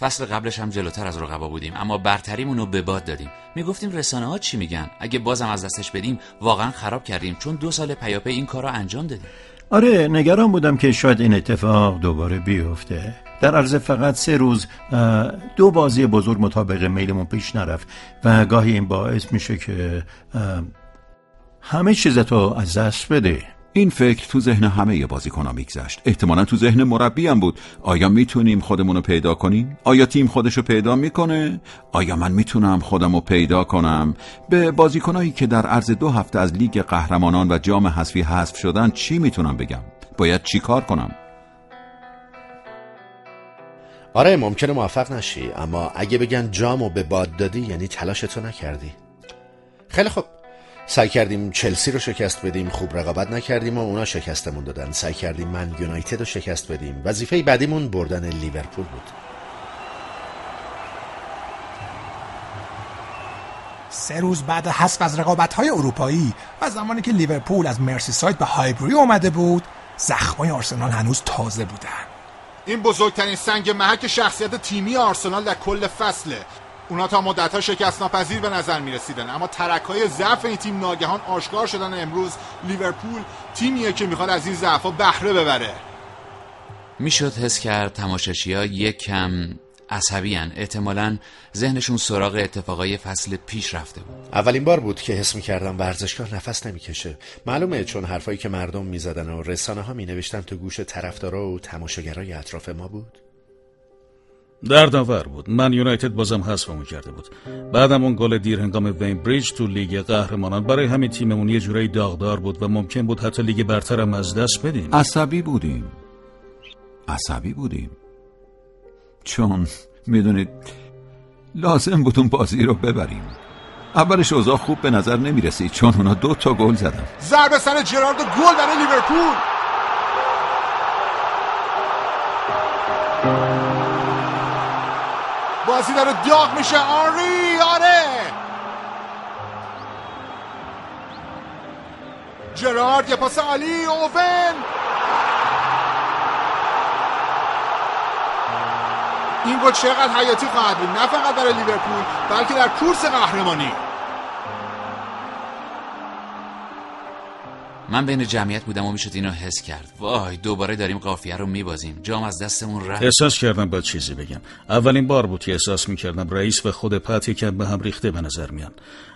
فصل قبلش هم جلوتر از رقبا بودیم، اما برتریمونو به باد دادیم. میگفتیم رسانه ها چی میگن؟ اگه بازم از دستش بدیم واقعا خراب کردیم، چون دو سال پیاپی این کارو انجام دادیم. آره، نگران بودم که شاید این اتفاق دوباره بیفته. در عرض فقط سه روز دو بازی بزرگ مطابق میلمون پیش نرفت و گاهی این باعث میشه که همه چیزتو از دست بده. این فکر تو ذهن همه بازیکن‌ها میگذشت، احتمالاً تو ذهن مربی هم بود. آیا میتونیم خودمون رو پیدا کنیم؟ آیا تیم خودش رو پیدا میکنه؟ آیا من میتونم خودم رو پیدا کنم؟ به بازیکنایی که در عرض دو هفته از لیگ قهرمانان و جام حذفی حذف شدن چی میتونم بگم؟ باید چی کار کنم؟ آره، ممکنه موفق نشی، اما اگه بگن جامو به باد دادی یعنی تلاشتو نکردی. خیلی خوب، سعی کردیم چلسی رو شکست بدیم، خوب رقابت نکردیم و اونا شکستمون دادن. سعی کردیم من یونایتد رو شکست بدیم، وظیفه بعدیمون بردن لیورپول بود. سه روز بعد حذف از رقابت‌های اروپایی و زمانی که لیورپول از مرسیساید به هایبری اومده بود، زخمای آرسنال هنوز تازه بودن. این بزرگترین سنگ محک شخصیت تیمی آرسنال در کل فصله. اونا تا مدت‌ها شکست ناپذیر به نظر می‌رسیدن، اما ترک‌های ضعف این تیم ناگهان آشکار شدن. امروز لیورپول تیمیه که می‌خواد از این ضعف‌ها بهره ببره. میشد حس کرد تماشاگرها یک کم عصبی ان، احتمالاً ذهنشون سراغ اتفاقای فصل پیش رفته بود. اولین بار بود که حس می‌کردم ورزشکار نفس نمی‌کشه. معلومه چون حرفایی که مردم می‌زدن و رسانه‌ها می‌نوشتن تو گوش طرفدارا و تماشاگرای اطراف ما بود. دردآور بود. من یونایتد بازم حذفمون کرده بود. بعدم اون گل دیر هنگام وینبریج تو لیگ قهرمانان برای همین تیممون یه جورایی داغدار بود و ممکن بود حتی لیگ برتر هم از دست بدیم. عصبی بودیم. عصبی بودیم. چون میدونید لازم بود اون بازی رو ببریم. اولش اوضاع خوب به نظر نمیرسید چون اونا دو تا گل زدن. ضربه سر جرارد و گل برای لیورپول. بازی داره داغ میشه. آنری آره جرارد یه پاس عالی. اوون این گل چقدر حیاتی خواهد بود، نه فقط برای لیورپول بلکه در کورس قهرمانی. من بین جمعیت بودم و میشد اینو حس کرد. وای دوباره داریم قافیه رو میبازیم، جام از دستمون رفت. احساس کردم باید چیزی بگم. اولین بار بود که احساس میکردم رئیس و خود پت یکم به هم ریخته به نظر میان.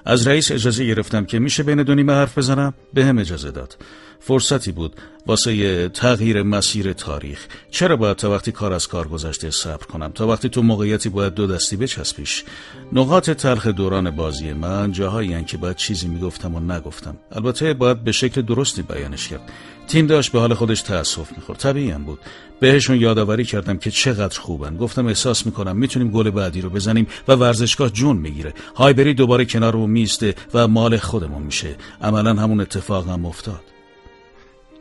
از رئیس اجازه گرفتم که میشه بین دو نیمه حرف بزنم، به هم اجازه داد. فرصتی بود واسه تغییر مسیر تاریخ. چرا باید تا وقتی کار از کار گذشته صبر کنم؟ تا وقتی تو موقعیتی باید دو دستی بچسبیش. نقاط تلخ دوران بازی من جاهایی ان که باید چیزی میگفتم و نگفتم. البته باید به شکل درستی بیانش کرد. تیم داشت به حال خودش تأسف می‌خورد، طبیعی هم بود. بهشون یادآوری کردم که چقدر خوبن. گفتم احساس می‌کنم میتونیم گل بعدی رو بزنیم و ورزشگاه جون میگیره. هایبری دوباره کنار رو میسته و مال خودمون میشه. عملاً همون اتفاق هم افتاد.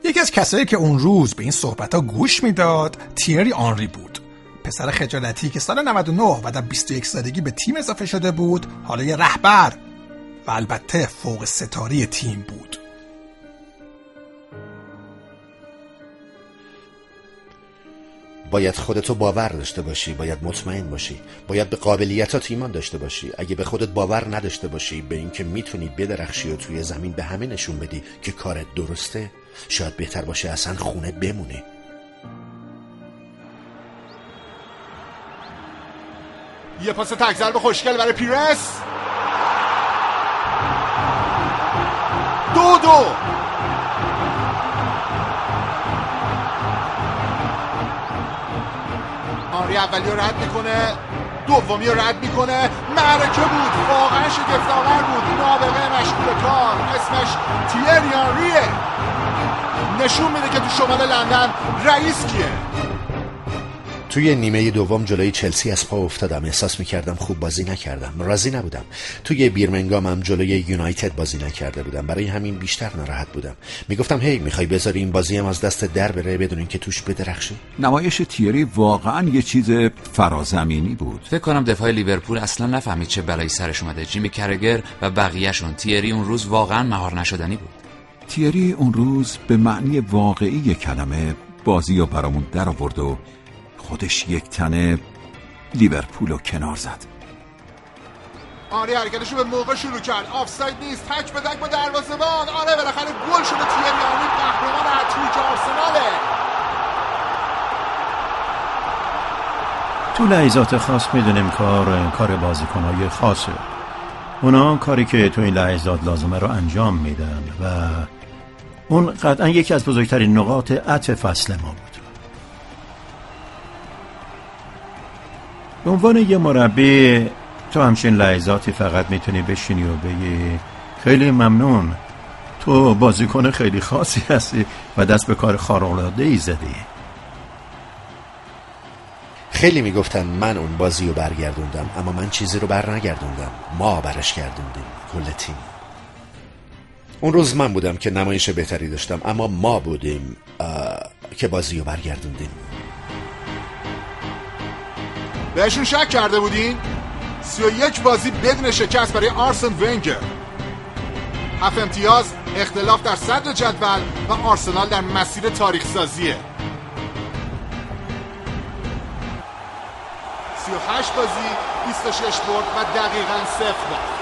یکی از کسایی که اون روز به این صحبت‌ها گوش میداد تیری آنری بود. پسر خجالتی که سال نود و نه و در بیست و یک سالگی به تیم اضافه شده بود، حالا یه رهبر و البته فوق ستاره تیم بود. باید خودتو باور داشته باشی، باید مطمئن باشی، باید به قابلیتات ایمان داشته باشی. اگه به خودت باور نداشته باشی، به این که میتونی بدرخشی و توی زمین به همه نشون بدی که کارت درسته، شاید بهتر باشه اصلا خونه بمونی. یه پاس تک ضربه خوشگل برای پیرس. دو دو آنری اولی رو رد میکنه، دومی رو رد میکنه. معرکه بود، واقعا شگفت‌آور بود. نابغه مشغول کار اسمش تیری آنریه. نشون میده که تو شمال لندن رئیس کیه. توی نیمه دوم جلوی چلسی از پا افتادم. احساس میکردم خوب بازی نکردم، راضی نبودم. توی بیرمنگام هم جلوی یونایتد بازی نکرده بودم، برای همین بیشتر ناراحت بودم. میگفتم هی میخوای بذاری این بازی هم از دست در بره بدون اینکه توش بدرخشی. نمایش تیری واقعا یه چیز فرازمینی بود. فکر کنم دفاع لیورپول اصلا نفهمید چه بلایی سرش اومده. جیمی کرگر و بقیه‌شون. تیری اون روز واقعا مهار نشدنی بود. تیری اون روز به معنی واقعی کلمه بازی رو برامون در آورد و خودش یک تنه لیورپول رو کنار زد. آره حرکتش رو به موقع شروع کرد. آفساید نیست. تک به تک با دروازه‌بان. آره بالاخره گل شده. تیری آنری قهرمان حتمی که آرسناله. تو لحظات خاص میدونیم کار کار بازیکن‌های خاصه. اونا کاری که تو این لحظات لازمه رو انجام میدن و اون قطعا یکی از بزرگترین نقاط عطف فصل ما بود. به عنوان یه مربی تو همچین لحظاتی فقط میتونی بشینی و بگی خیلی ممنون، تو بازیکن خیلی خاصی هستی و دست به کار خارق‌العاده‌ای زدی. خیلی میگفتن من اون بازی رو برگردوندم، اما من چیزی رو برنگردوندم. ما برش گردوندیم، کل تیم. اون روز من بودم که نمایش بهتری داشتم، اما ما بودیم که بازی رو برگردوندیم. بهشون شک کرده بودین؟ سی و یک بازی بدون شکست برای آرسن ونگر. هفت امتیاز اختلاف در صدر جدول و آرسنال در مسیر تاریخ سازیه. هشت بازی بیست و شش برد و دقیقاً صفر باخت.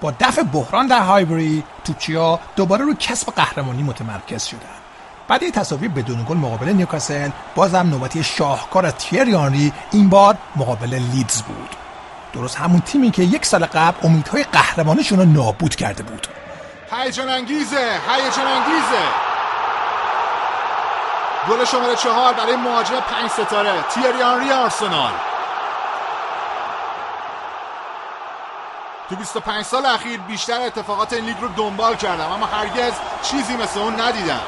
با دفع بحران در هایبری توپچی‌ها دوباره روی کسب قهرمانی متمرکز شدند. بعد از تساوی بدون گل مقابل نیوکاسل، بازم نوبتی شاهکار تیری آنری این بار مقابل لیدز بود. درست همون تیمی که یک سال قبل امیدهای قهرمانیشون رو نابود کرده بود. هیجان انگیزه، هیجان انگیزه. گل شماره چهار برای مهاجم پنج ستاره تیری آنری آرسنال. تو بیست و پنج سال اخیر بیشتر اتفاقات این لیگ رو دنبال کردم، اما هرگز چیزی مثل اون ندیدم.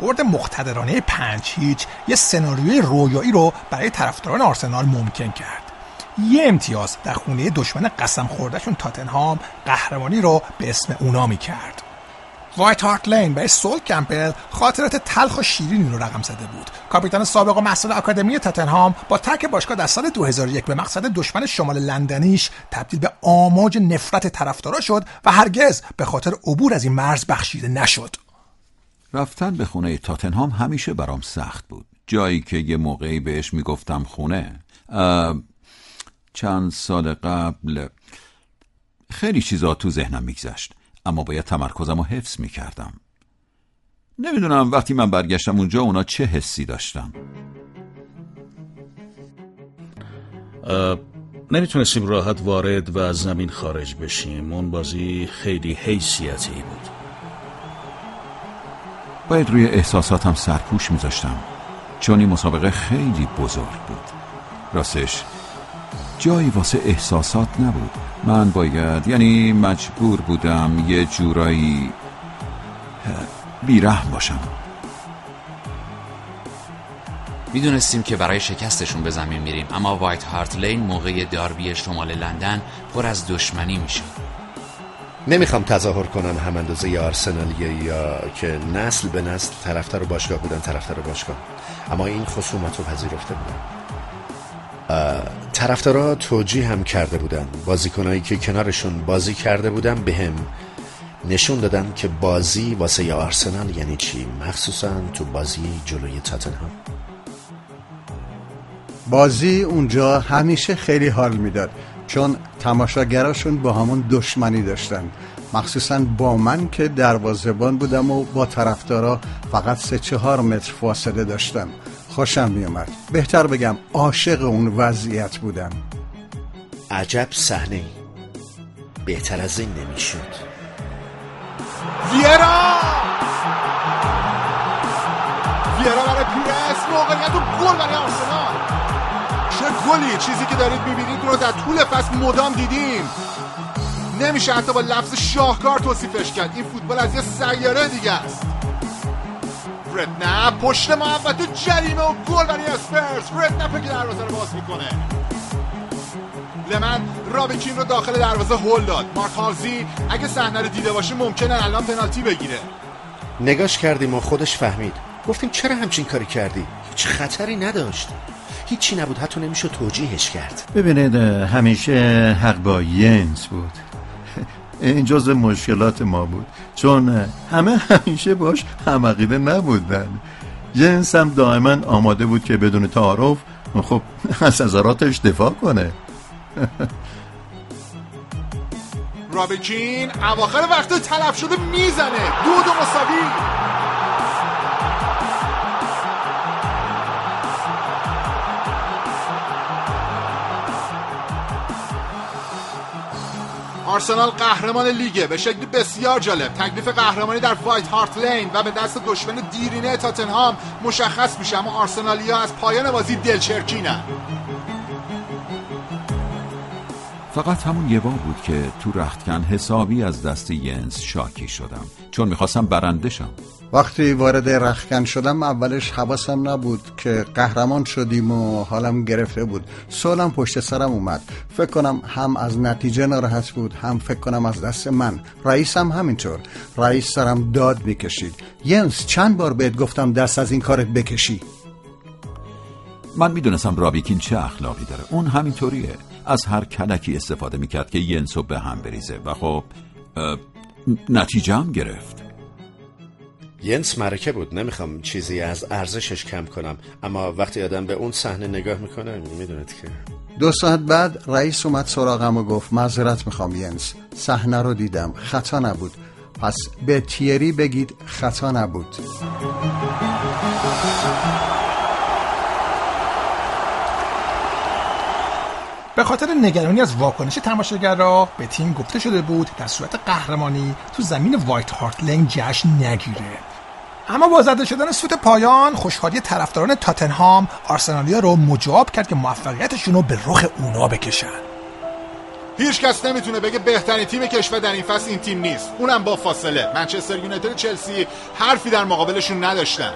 برد مقتدرانه پنج هیچ یه سناریوی رویایی رو برای طرفداران آرسنال ممکن کرد. یه امتیاز در خونه دشمن قسم خوردهشون تاتنهام قهرمانی رو به اسم اونا میکرد. وایت هارت لین برای سول کمپل خاطرات تلخ و شیرینی رو رقم زده بود. کاپیتان سابق و مسئول آکادمی تاتنهام با ترک باشگاه در سال دو هزار و یک به مقصد دشمن شمال لندنیش تبدیل به آماج نفرت طرفدارا شد و هرگز به خاطر عبور از این مرز بخشیده نشد. رفتن به خونه تاتنهام همیشه برام سخت بود. جایی که یه موقعی بهش میگفتم خونه. چند سال قبل خیلی چیزا تو ذهنم میگذشت، اما باید تمرکزم رو حفظ میکردم. نمیدونم وقتی من برگشتم اونجا اونا چه حسی داشتن. نمیتونستیم راحت وارد و از زمین خارج بشیم. اون بازی خیلی حیثیتی بود. باید روی احساساتم سرپوش میذاشتم، چون این مسابقه خیلی بزرگ بود. راستش جایی واسه احساسات نبود. من باید یعنی مجبور بودم یه جورایی بی‌رحم باشم. میدونستیم که برای شکستشون به زمین میریم، اما وایت هارت لین موقع داربی شمال لندن پر از دشمنی میشه. نمیخوام تظاهر کنم هم اندازه ی آرسنالیه یا که نسل به نسل طرفدار باشگاه بودن، طرفدار باشگاه، اما این خصومت رو پذیرفته بودن. طرفدارا توجیه هم کرده بودن. بازیکنایی که کنارشون بازی کرده بودن به هم نشون دادن که بازی واسه آرسنال یعنی چی، مخصوصا تو بازی جلوی تاتنهام. بازی اونجا همیشه خیلی حال میداد، چون تماشاگراشون با همون دشمنی داشتن، مخصوصا با من که دروازه‌بان بودم و با طرفدارا فقط سه چهار متر فاصله داشتم. خوشم میومد، بهتر بگم عاشق اون وضعیت بودم. عجب صحنه‌ای، بهتر از این نمیشد. ویرا ویرا برای پیرس، موقعیت و گل برای آرسنال. چه گلی! چیزی که دارید میبینید رو در طول فصل مدام دیدیم. نمیشه حتی با لفظ شاهکار توصیفش کرد. این فوتبال از یه سیاره دیگه است. ردنه پشت محبت، جریمه و گل برای اسپرز. ردنه پکی دروازه رو باز میکنه. لمن رابکین رو داخل دروازه هول داد. مارک هالزی اگه صحنه رو دیده باشه ممکنه الان پنالتی بگیره. نگاش کردیم و خودش فهمید. گفتیم چرا همچین کاری کردی؟ هیچ خطری نداشت، هیچی نبود، حتی نمیشه توجیهش کرد. ببینید همیشه حق با ینس بود. این جزء مشکلات ما بود، چون همه همیشه باش هم عقیده نبودن. جنس هم دائما آماده بود که بدون تعارف خب از نظراتش دفاع کنه. رابکین اواخر وقت تلف شده میزنه. دو دو مساوی. آرسنال قهرمان لیگه به شکل بسیار جالب. تکلیف قهرمانی در وایت هارت لین و به دست دشمن دیرینه تاتنهام مشخص میشه، اما آرسنالیا از پایان بازی دلچرکینن. فقط همون یه بار بود که تو رختکن حسابی از دست ینس شاکی شدم، چون میخواستم برنده شم. وقتی وارد رختکن شدم اولش حواسم نبود که قهرمان شدیم و حالم گرفته بود. سالم پشت سرم اومد. فکر کنم هم از نتیجه ناراحت بود، هم فکر کنم از دست من. رئیسم همینطور. رئیس سرم داد میکشید. ینس چند بار بهت گفتم دست از این کارت بکشی. من میدونستم رابیکین چه اخلاقی داره. اون همینطوریه، از هر کلکی استفاده میکرد که ینسو به هم بریزه و خب نتیجه هم گرفت. ینس معرکه بود، نمیخوام چیزی از ارزشش کم کنم، اما وقتی آدم به اون صحنه نگاه میکنه میدونید که. دو ساعت بعد رئیس اومد سراغم و گفت معذرت میخوام ینس، صحنه رو دیدم، خطا نبود، پس به تیری بگید خطا نبود. به خاطر نگرانی از واکنش تماشاگرها به تیم گفته شده بود در صورت قهرمانی تو زمین وایت هارت لین جشن نگیره. اما با زده شدن سوت پایان خوشحالی طرفداران تاتنهام آرسنالیا رو مجاب کرد که موفقیتشون رو به رخ اونا بکشن. هیچ کس نمیتونه بگه بهترین تیم کشور در این فصل این تیم نیست، اونم با فاصله. منچستر یونایتد، چلسی حرفی در مقابلشون نداشتن.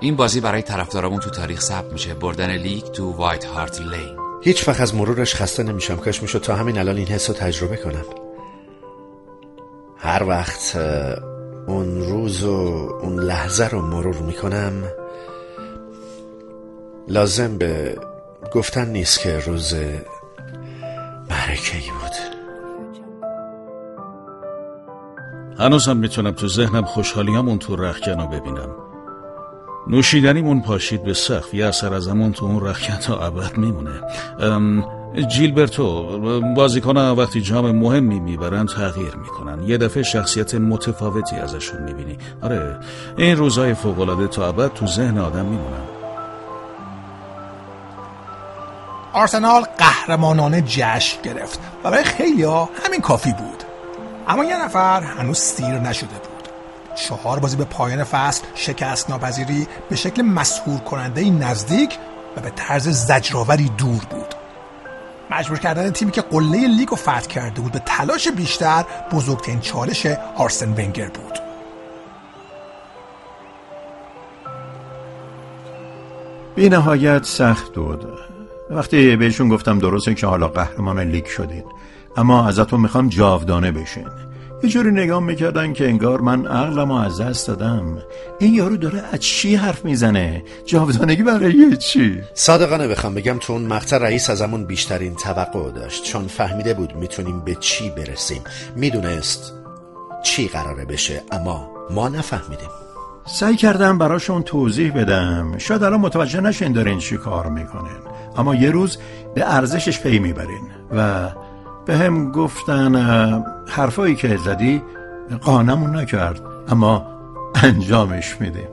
این بازی برای طرفدارامون تو تاریخ ثبت میشه، بردن لیگ تو وایت هارت لین. هیچ وقت از مرورش خسته نمیشم، کاش میشد تا همین الان این حس رو تجربه کنم. هر وقت اون روز و اون لحظه رو مرور میکنم لازم به گفتن نیست که روز معرکه‌ای بود. هنوزم میتونم تو ذهنم خوشحالیام اون تو رختکن رو ببینم. نوشیدنیمون پاشید به سقف، یه اثر از همون تو اون رختکن تا ابد میمونه. جیلبرتو بازیکن‌ها وقتی جام مهمی میبرن تغییر میکنن، یه دفعه شخصیت متفاوتی ازشون میبینی. آره این روزای فوق‌العاده تا ابد تو ذهن آدم میمونن. آرسنال قهرمانانه جشن گرفت و برای خیلی‌ها همین کافی بود، اما یه نفر هنوز سیر نشده بود. چهار بازی به پایان فصل، شکست ناپذیری به شکل مسحور کننده نزدیک و به طرز زجرآوری دور بود. مجبور کردن تیمی که قله لیگ رو فتح کرده بود به تلاش بیشتر، بزرگترین چالش آرسن ونگر بود. بی نهایت سخت بود. وقتی بهشون گفتم درسته که حالا قهرمان لیگ شدید، اما ازتون میخوام جاودانه بشین، یه جوری نگاه میکردن که انگار من عقلمو از دست دادم. این یارو داره از چی حرف میزنه؟ جاودانگی برای یه چی؟ صادقانه بخوام بگم تو اون مقطع رئیس ازمون بیشترین توقع داشت، چون فهمیده بود میتونیم به چی برسیم، میدونست چی قراره بشه، اما ما نفهمیدیم. سعی کردم براشون توضیح بدم، شاید الان متوجه نشین دارین چی کار میکنین، اما یه روز به ارزشش پی میبرین. و به هم گفتن حرفایی که زدی قانعمون نکرد، اما انجامش میدیم.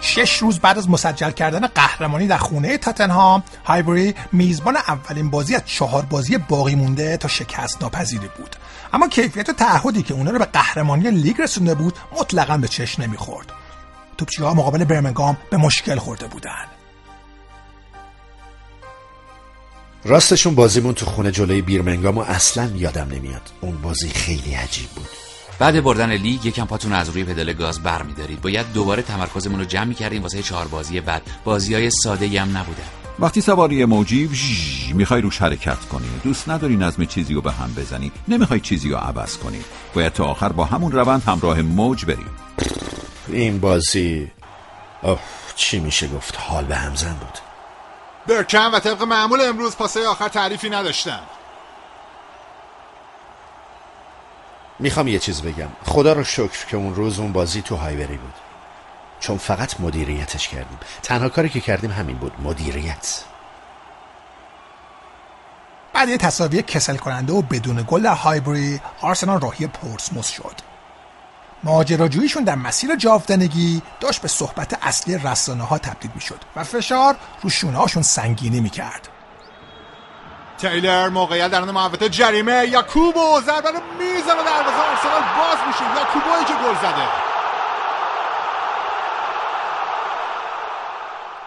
شش روز بعد از مسجل کردن قهرمانی در خونه تاتنهام، هایبری میزبان اولین بازی از چهار بازی باقی مونده تا شکست ناپذیری بود، اما کیفیت تعهدی که اونا رو به قهرمانی لیگ رسونده بود مطلقاً به چشم نمیخورد. توپچی‌ها مقابل برمنگام به مشکل خورده بودن. راستشون بازیمون تو خونه جلوی برمنگامو اصلاً یادم نمیاد، اون بازی خیلی عجیب بود. بعد بردن لیگ یکم پاتون از روی پدال گاز برمی‌دارید، باید دوباره تمرکزمون رو جمع می‌کردیم واسه چهار بازی بعد. بازی‌های ساده‌ای هم نبودن. وقتی سواری موجی میخوای روش حرکت کنی، دوست نداری نظم چیزی رو به هم بزنی، نمیخوای چیزی رو عوض کنی، باید تا آخر با همون روند همراه موج بریم. این بازی اوه چی میشه گفت، حال به هم زن بود. برکن و طبق معمول امروز پاسای آخر تعریفی نداشتن. میخوام یه چیز بگم، خدا رو شکر که اون روز اون بازی تو هایبری بود، چون فقط مدیریتش کردیم. تنها کاری که کردیم همین بود، مدیریت. بعد یه تساوی کسل کننده و بدون گل در هایبری، آرسنال راهی پورتسموث شد. ماجراجوییشون در مسیر جاودانگی داشت به صحبت اصلی رسانه‌ها تبدیل می‌شد و فشار رو شونه‌هاشون سنگینی می‌کرد. تیلر موقعیت درون محوطه جریمه، یاکوبو ضربه رو میزنه و دروازه آرسنال باز میشه. یاکوبویی که گل زده.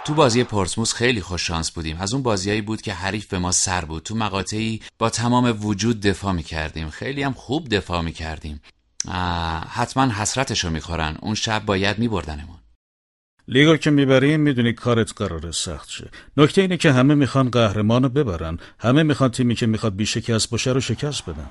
تو بازی پورتسموث خیلی خوش شانس بودیم، از اون بازیایی بود که حریف به ما سر بود، تو مقاطعی با تمام وجود دفاع میکردیم، خیلی هم خوب دفاع میکردیم. حتما حسرتشو میخورن، اون شب باید میبردنمون. لیگو که میبریم میدونی کارت قراره سخت شه. نکته اینه که همه میخوان قهرمانو ببرن، همه میخوان تیمی که میخواد بیشکست باشه رو شکست بدن.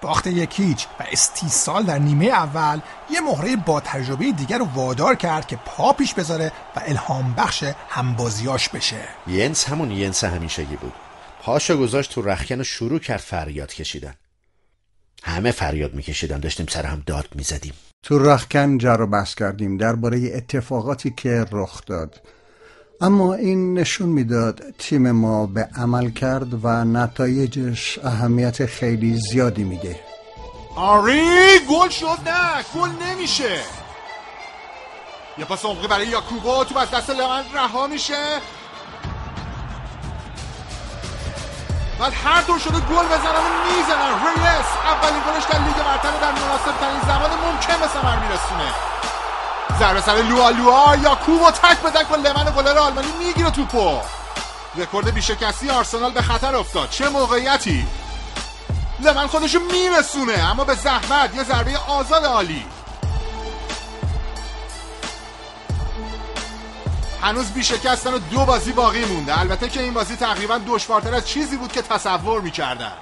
باخت یکیچ و استیصال در نیمه اول یه مهره با تجربه دیگر رو وادار کرد که پا پیش بذاره و الهام بخش همبازیاش بشه. ینس همون ینس همیشگی بود. پاشو گذاشت تو رختکن و شروع کرد فریاد کشیدن. همه فریاد میکشیدن، داشتیم سر هم داد میزدیم. تو رختکن جر و بحث کردیم درباره اتفاقاتی که رخ داد. اما این نشون میداد تیم ما به عمل کرد و نتایجش اهمیت خیلی زیادی میده. آری گل شد، نه گل نمیشه. یه پاس عمقی برای یاکوبو، تو از دست لمن رها میشه. بعد هر دور شده گل بزنن و میزنن. ریس اولین گلش در لیگ برتر در مناسب ترین زمان ممکن به ثمر میرسونه. ضربه سر لوا لوا یاکوبو تک به تک با لمن گلر آلمانی میگیره توپو. رکورد بیشکستی آرسنال به خطر افتاد. چه موقعیتی! لمن خودشو میرسونه اما به زحمت. یه ضربه آزاد عالی. هنوز بیشکستن و دو بازی باقی مونده. البته که این بازی تقریبا دشوارتر از چیزی بود که تصور میکردن.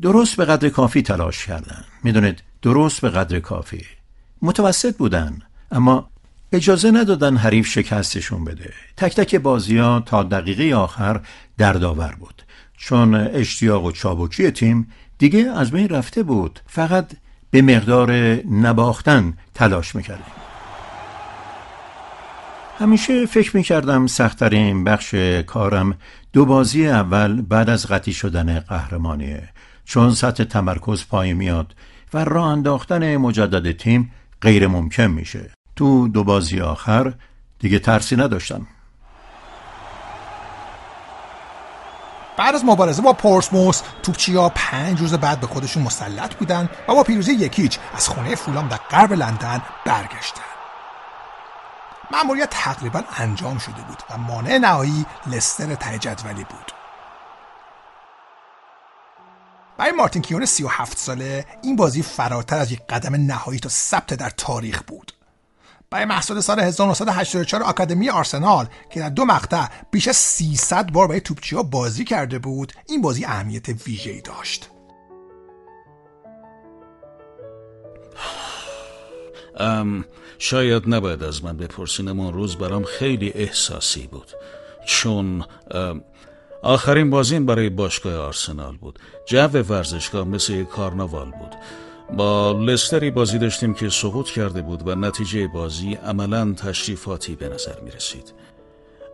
درست به قدر کافی تلاش کردن، میدونید، درست به قدر کافی. متوسط بودن اما اجازه ندادن حریف شکستشون بده. تک تک بازی‌ها تا دقیقه آخر دردآور بود، چون اشتیاق و چابکی تیم دیگه از بین رفته بود. فقط به مقدار نباختن تلاش میکردیم. همیشه فکر میکردم سخت‌ترین بخش کارم دو بازی اول بعد از قطعی شدن قهرمانیه، چون سطح تمرکز پایین میاد و راه انداختن مجدد تیم غیر ممکن میشه. تو دو بازی آخر دیگه ترسی نداشتم. بعد از مبارزه با پورتسموث، توپچی‌ها پنج روز بعد به خودشون مسلط بودن و با پیروزی یکیچ از خونه فولام در غرب لندن برگشتن. مأموریت تقریبا انجام شده بود و مانع نهایی لستر ته جدولی بود. برای مارتین کیون سی و هفت ساله این بازی فراتر از یک قدم نهایی تا ثبت در تاریخ بود. برای محصول سال هزار و نهصد و هشتاد و چهار آکادمی آرسنال که در دو مقطع بیش از سیصد بار برای توپچی‌ها بازی کرده بود، این بازی اهمیت ویژه‌ای داشت. ام شاید نباید از من بپرسین، اما روز برام خیلی احساسی بود، چون آخرین بازیم برای باشگاه آرسنال بود. جو ورزشگاه مثل یک کارناوال بود. با لستری بازی داشتیم که سقوط کرده بود و نتیجه بازی عملاً تشریفاتی به نظر می رسید.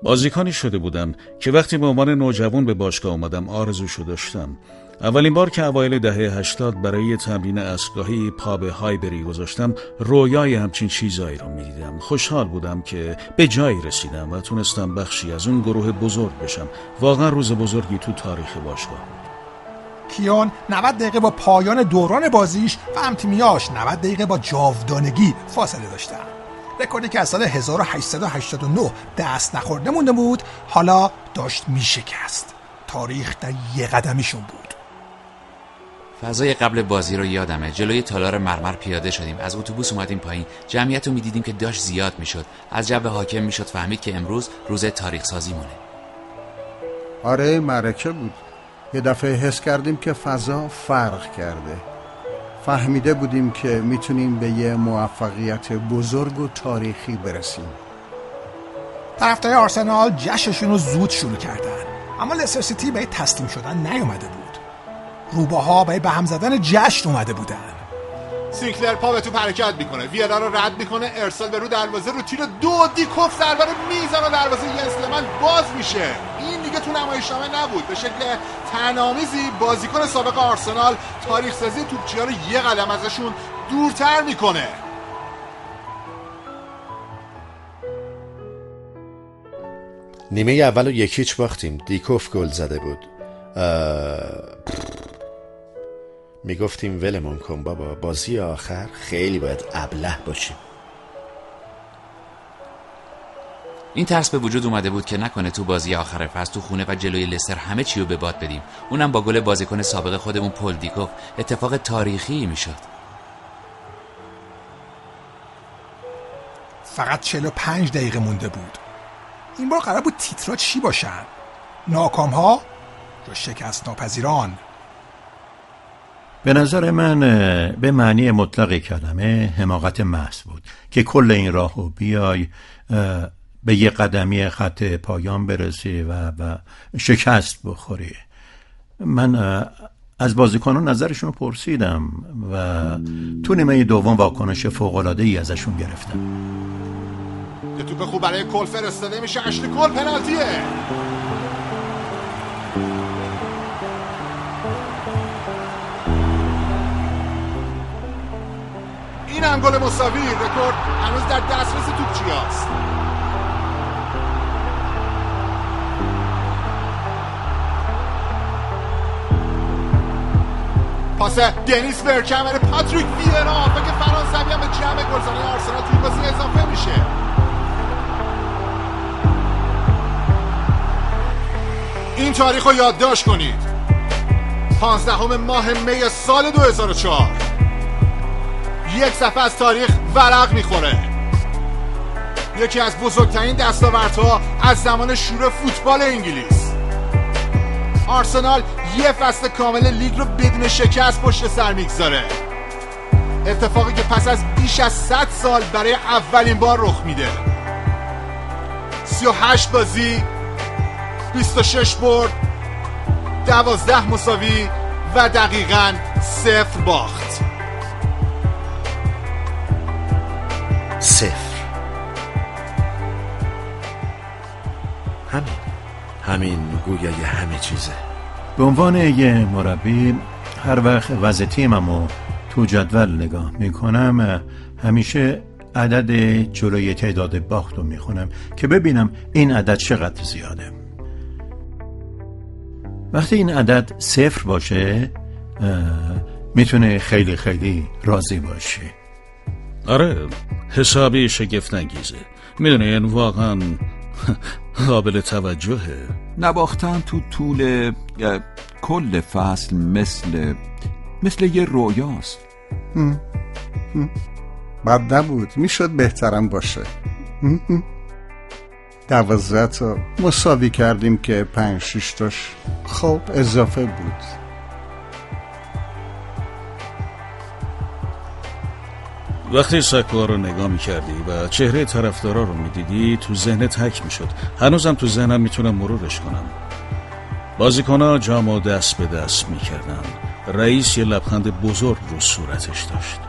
بازیکنی شده بودم که وقتی به عنوان نوجوان به باشگاه آمدم آرزوشو داشتم. اولین بار که اوایل دهه هشتاد برای تمرین اسکاهی پا به هایبری گذاشتم، رویای همچین چیزایی رو می‌دیدم. خوشحال بودم که به جایی رسیدم و تونستم بخشی از اون گروه بزرگ بشم. واقعا روز بزرگی تو تاریخ باشگاه بود. کیون نود دقیقه با پایان دوران بازیش و هم‌تیمیاش نود دقیقه با جاودانگی فاصله داشتن. رکوردی که از سال هزار و هشتصد و هشتاد و نه دست نخورده مونده بود، حالا داشت میشکست. تاریخ در یه قدمیشون بود. فضای قبل بازی رو یادمه. جلوی تالار مرمر پیاده شدیم، از اتوبوس اومدیم پایین، جمعیت رو می‌دیدیم که داشت زیاد می‌شد. از جو حاکم می‌شد فهمید که امروز روز تاریخ سازی مونه. آره، معرکه بود. یه دفعه حس کردیم که فضا فرق کرده. فهمیده بودیم که میتونیم به یه موفقیت بزرگ و تاریخی برسیم. طرفدارای آرسنال جشنشون رو زود شروع کردن، اما لستر سیتی به تسلیم شدن نیومده بود. روباها به هم زدن جشن اومده بودن. سینکلر پا به توپ حرکت میکنه، ویرا رو رد میکنه، ارسال به رو دروازه، رو تیر دو دیکوف ضربه رو میزنه و دروازه ینس لمان باز میشه. این دیگه تو نمایشنامه نبود. به شکل تنامیزی بازیکن سابق آرسنال تاریخ سازی توپچی‌ها رو یه قدم ازشون دورتر میکنه. نیمه اول رو یکیچ باختیم. دیکوف گل زده بود. اه... می گفتیم ولمون کن بابا، بازی آخر خیلی باید ابله باشیم. این ترس به وجود اومده بود که نکنه تو بازی آخر فصل تو خونه و جلوی لستر همه چی رو به باد بدیم، اونم با گل بازیکن سابق خودمون پل دیکوف. اتفاق تاریخی میشد. فقط چهل و پنج دقیقه مونده بود. این بار قرار بود تیترا چی باشن؟ ناکام ها جز شکست ناپذیران. به نظر من به معنی مطلق کلمه حماقت محض بود که کل این راهو بیای به یه قدمی خط پایان برسی و و شکست بخوری. من از بازیکنان نظرشون پرسیدم و تو نیمه دوم واکنش فوق‌العاده‌ای ازشون گرفتم. یه توپ خوب برای کل فرستاده میشه، اشلی کل پنالتیه. این هم گل مساوی، رکورد هنوز در دسترس توپچی‌هاست. پاس دنیس برگکمپ برای پاتریک ویرا، هافبک فرانسوی هم به جمع گلزنی آرسنال توی بازی اضافه میشه. این تاریخ رو یادداشت کنید، پانزدهم ماه می سال دو هزار و چهار. یک صفحه از تاریخ ورق میخوره. یکی از بزرگترین دستاوردها از زمان شروع فوتبال انگلیس. آرسنال یه فصل کامل لیگ رو بدون شکست پشت سر میگذاره، اتفاقی که پس از بیش از صد سال برای اولین بار رخ میده. سی و هشت بازی، بیست و شش برد، دوازده مساوی و دقیقاً صفر باخت. صفر. همین همین گویا یه همه چیزه. به عنوان یه مربی هر وقت وضع تیممو تو جدول نگاه میکنم همیشه عدد جلوی تعداد باختو میخونم که ببینم این عدد چقدر زیاده. وقتی این عدد صفر باشه میتونه خیلی خیلی راضی باشی. آره، حسابی شگفت انگیزه. میدونی این واقعا قابل توجهه. نباختن تو طول کل فصل مثل مثل یه رویاست. بد نبود، میشد بهترم باشه. دوازده تا مساوی کردیم که پنج شیش تاش خب اضافه بود. وقتی سکوها رو نگاه میکردی و چهره طرفدارا رو میدیدی تو ذهنت حک میشد. هنوزم تو ذهنم میتونم مرورش کنم. بازیکنها جامو دست به دست میکردن، رئیس یه لبخند بزرگ رو صورتش داشت.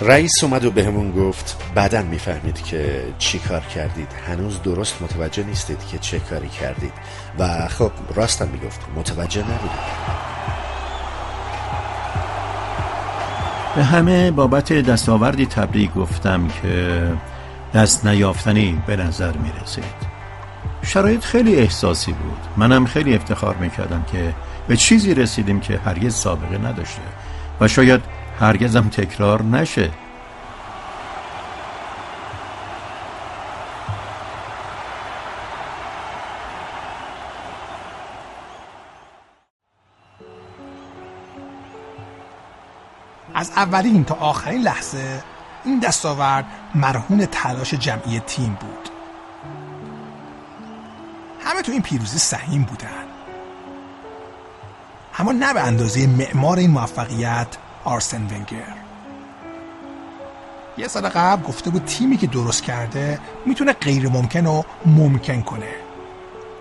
رئیس اومد و بهمون گفت بعدن میفهمید که چی کار کردید، هنوز درست متوجه نیستید که چه کاری کردید. و خب راستم میگفت، متوجه نبودید. به همه بابت دستاوردی تبریک گفتم که دست نیافتنی به نظر میرسید. شرایط خیلی احساسی بود، منم خیلی افتخار میکردم که به چیزی رسیدیم که هرگز سابقه نداشته و شاید هرگزم تکرار نشه. از اولین تا آخرین لحظه این دستاورد مرهون تلاش جمعی تیم بود. همه تو این پیروزی سهیم بودن، اما نه به اندازه معمار این موفقیت، آرسن ونگر. یه سال قبل گفته بود تیمی که درست کرده میتونه غیر ممکن رو ممکن کنه.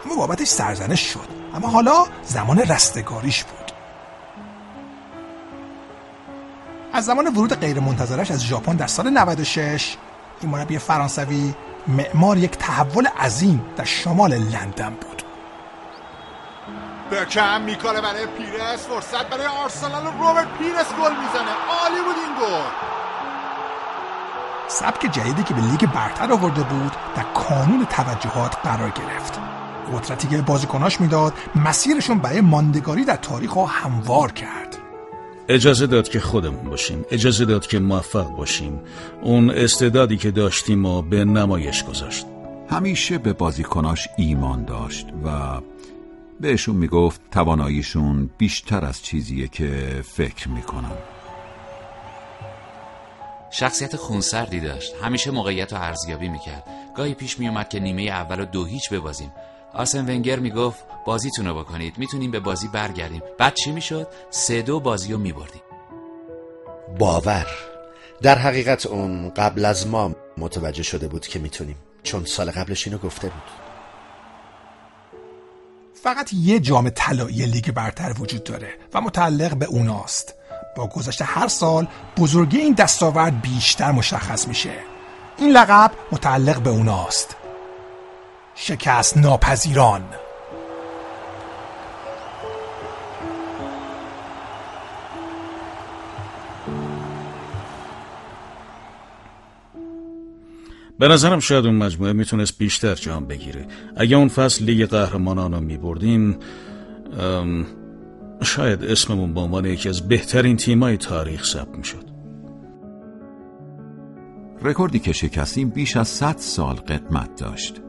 همه بابتش سرزنش شد، اما حالا زمان رستگاریش بود. از زمان ورود غیر منتظرش از ژاپن در سال نود و شش، این مربی فرانسوی معمار یک تحول عظیم در شمال لندن بود. برگکمپ میکنه برای پیرس، فرصت برای آرسنال و رابرت پیرس گل میزنه. عالی بود این گل. سبک جدیدی که به لیگ برتر آورده بود در کانون توجهات قرار گرفت. قدرتی که بازیکناش میداد مسیرشون برای ماندگاری در تاریخ رو هموار کرد. اجازه داد که خودمون باشیم، اجازه داد که موفق باشیم. اون استعدادی که داشتیم رو به نمایش گذاشت. همیشه به بازیکناش ایمان داشت و بهشون میگفت تواناییشون بیشتر از چیزیه که فکر میکنم. شخصیت خونسردی داشت، همیشه موقعیت رو ارزیابی میکرد. گاهی پیش میومد که نیمه اول رو دو هیچ ببازیم، آرسن ونگر میگفت بازیتون رو بکنید، میتونیم به بازی برگردیم. بعد چی میشد؟ سه دو بازی رو میبردیم. باور در حقیقت اون قبل از ما متوجه شده بود که میتونیم، چون سال قبلش اینو گفته بود. فقط یه جام طلایی لیگ برتر وجود داره و متعلق به اوناست. با گذشت هر سال بزرگی این دستاورد بیشتر مشخص میشه. این لقب متعلق به اوناست. شکست ناپذیران. به نظرم شاید اون مجموعه میتونست بیشتر جام بگیره. اگه اون فصل لیگ قهرمانان رو میبردیم شاید اسممون به عنوان یکی از بهترین تیمای تاریخ ثبت میشد. رکوردی که شکستیم بیش از صد سال قدمت داشت.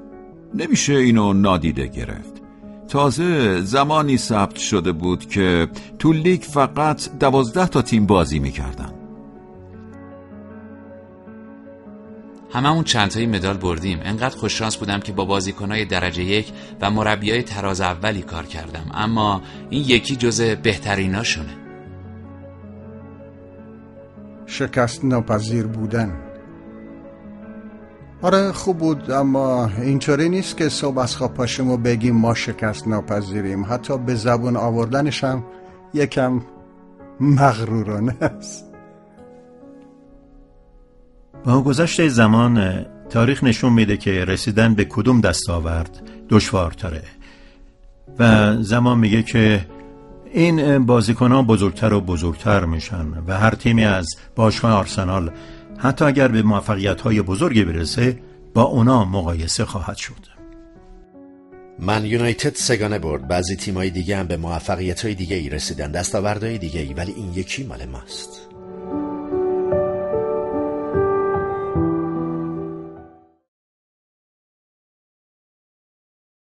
نمیشه اینو نادیده گرفت. تازه زمانی ثبت شده بود که تو لیگ فقط دوازده تا تیم بازی میکردن. هممون چند تایی مدال بردیم. انقدر خوش شانس بودم که با بازیکنای درجه یک و مربیای تراز اولی کار کردم، اما این یکی جزو بهتریناشونه. شکست ناپذیر بودن. آره خوب بود، اما اینطوری نیست که صبح از خواب پاشیم و بگیم ما شکست ناپذیریم. حتی به زبون آوردنش هم یکم مغرورانه است. با گذشت زمان تاریخ نشون میده که رسیدن به کدوم دستاورد دشوارتره و زمان میگه که این بازیکنان بزرگتر و بزرگتر میشن و هر تیمی از باشگاه آرسنال حتی اگر به موفقیت‌های بزرگی برسه با اونا مقایسه خواهد شد. من یونایتد سگانه برد، بعضی تیم‌های دیگه هم به موفقیت‌های دیگه‌ای رسیدن، دستاوردهای دیگه‌ای، ولی این یکی مال ماست.